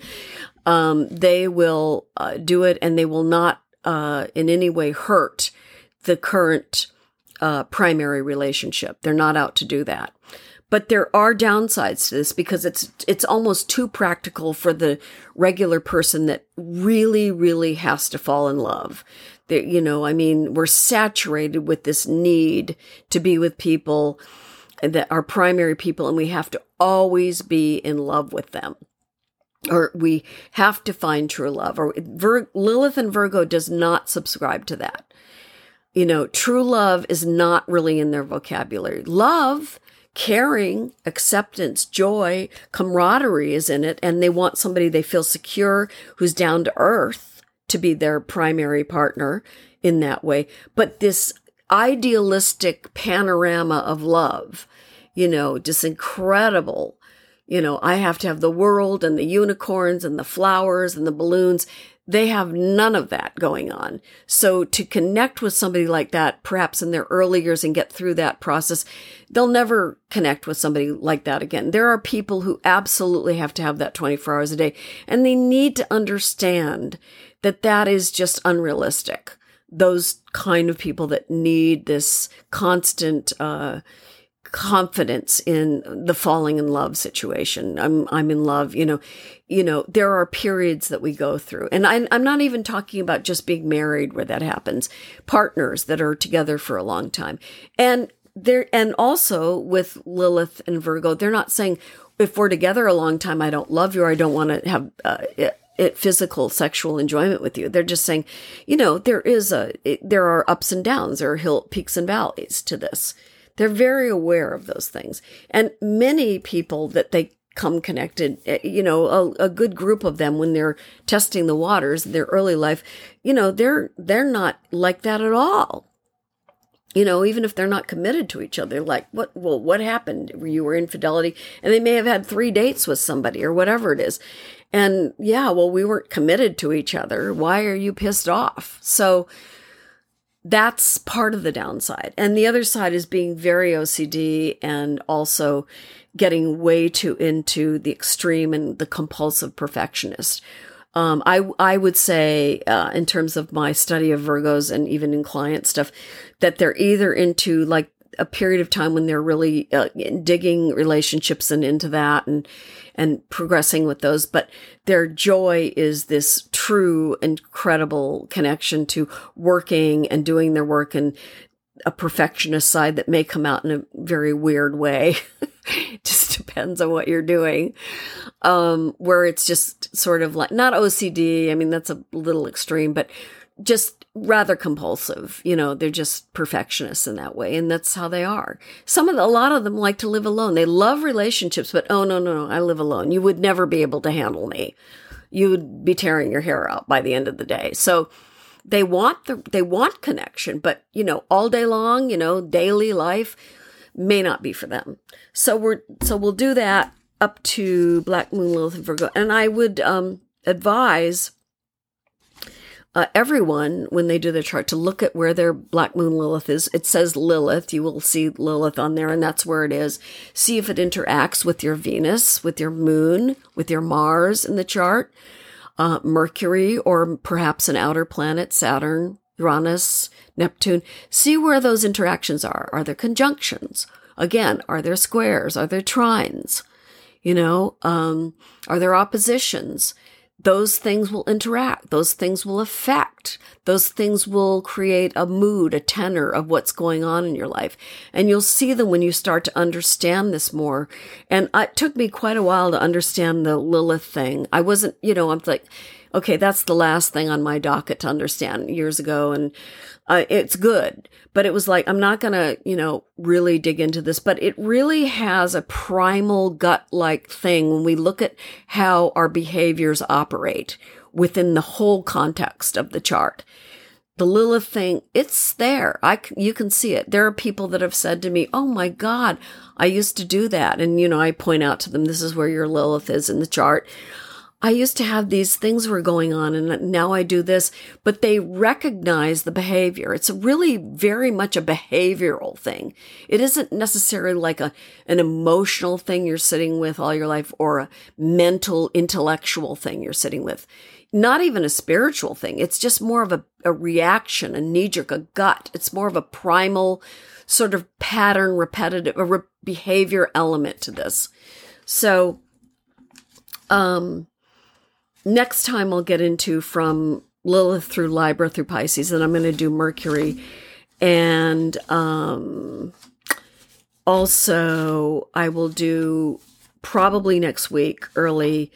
Um, they will uh, do it, and they will not uh, in any way hurt the current uh, primary relationship. They're not out to do that. But there are downsides to this because it's it's almost too practical for the regular person that really, really has to fall in love. That, you know, I mean, we're saturated with this need to be with people that are primary people, and we have to always be in love with them. Or we have to find true love. Or Vir- Lilith and Virgo does not subscribe to that. You know, true love is not really in their vocabulary. Love, caring, acceptance, joy, camaraderie is in it, and they want somebody they feel secure, who's down to earth, to be their primary partner in that way. But this idealistic panorama of love, you know, just incredible, you know, I have to have the world and the unicorns and the flowers and the balloons. They have none of that going on. So to connect with somebody like that, perhaps in their early years and get through that process, they'll never connect with somebody like that again. There are people who absolutely have to have that twenty-four hours a day, and they need to understand that that is just unrealistic. Those kind of people that need this constant uh, confidence in the falling in love situation. I'm, I'm in love, you know, you know, there are periods that we go through, and I, I'm not even talking about just being married where that happens, partners that are together for a long time. And there, and also with Lilith and Virgo, they're not saying if we're together a long time, I don't love you, or I don't want to have uh, it, it physical, sexual enjoyment with you. They're just saying, you know, there is a, it, there are ups and downs, there are hill peaks and valleys to this. They're very aware of those things. And many people that they come connected, you know, a, a good group of them when they're testing the waters, their early life, you know, they're, they're not like that at all. You know, even if they're not committed to each other, like what, well, what happened? You were infidelity, and they may have had three dates with somebody or whatever it is. And yeah, well, we weren't committed to each other. Why are you pissed off? So that's part of the downside. And the other side is being very O C D and also getting way too into the extreme and the compulsive perfectionist. Um, I I would say, uh, in terms of my study of Virgos and even in client stuff, that they're either into like a period of time when they're really uh, digging relationships and into that and and progressing with those, but their joy is this true, incredible connection to working and doing their work and a perfectionist side that may come out in a very weird way. Just depends on what you're doing. Um, where it's just sort of like, not O C D. I mean, that's a little extreme, but just rather compulsive. You know, they're just perfectionists in that way. And that's how they are. Some of the, a lot of them like to live alone. They love relationships, but oh no, no, no, I live alone. You would never be able to handle me. You would be tearing your hair out by the end of the day. So They want the they want connection, but you know, all day long, you know, daily life may not be for them. So we're so we'll do that up to Black Moon Lilith and Virgo. And I would um, advise uh, everyone when they do their chart to look at where their Black Moon Lilith is. It says Lilith. You will see Lilith on there, and that's where it is. See if it interacts with your Venus, with your Moon, with your Mars in the chart. Uh, Mercury, or perhaps an outer planet, Saturn, Uranus, Neptune. See where those interactions are. Are there conjunctions? Again, are there squares? Are there trines? You know, um, are there oppositions? Those things will interact. Those things will affect. Those things will create a mood, a tenor of what's going on in your life. And you'll see them when you start to understand this more. And it took me quite a while to understand the Lilith thing. I wasn't, you know, I'm like, okay, that's the last thing on my docket to understand years ago. And uh, it's good, but it was like, I'm not going to, you know, really dig into this, but it really has a primal gut-like thing when we look at how our behaviors operate within the whole context of the chart. The Lilith thing, it's there. I, you can see it. There are people that have said to me, oh my God, I used to do that. And, you know, I point out to them, this is where your Lilith is in the chart. I used to have these things were going on and now I do this, but they recognize the behavior. It's really very much a behavioral thing. It isn't necessarily like a, an emotional thing you're sitting with all your life or a mental, intellectual thing you're sitting with. Not even a spiritual thing. It's just more of a, a reaction, a knee-jerk, a gut. It's more of a primal sort of pattern, repetitive, a re- behavior element to this. So, um, next time I'll get into from Lilith through Libra through Pisces, and I'm going to do Mercury. And um, also I will do probably next week early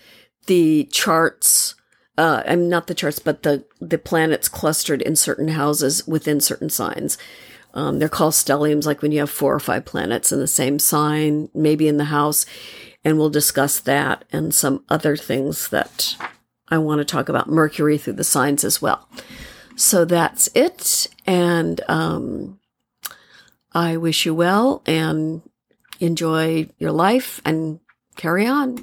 the charts. Uh, I'm not the charts, but the, the planets clustered in certain houses within certain signs. Um, they're called stelliums, like when you have four or five planets in the same sign, maybe in the house. And we'll discuss that and some other things that I want to talk about. Mercury through the signs as well. So that's it. And um, I wish you well and enjoy your life and carry on.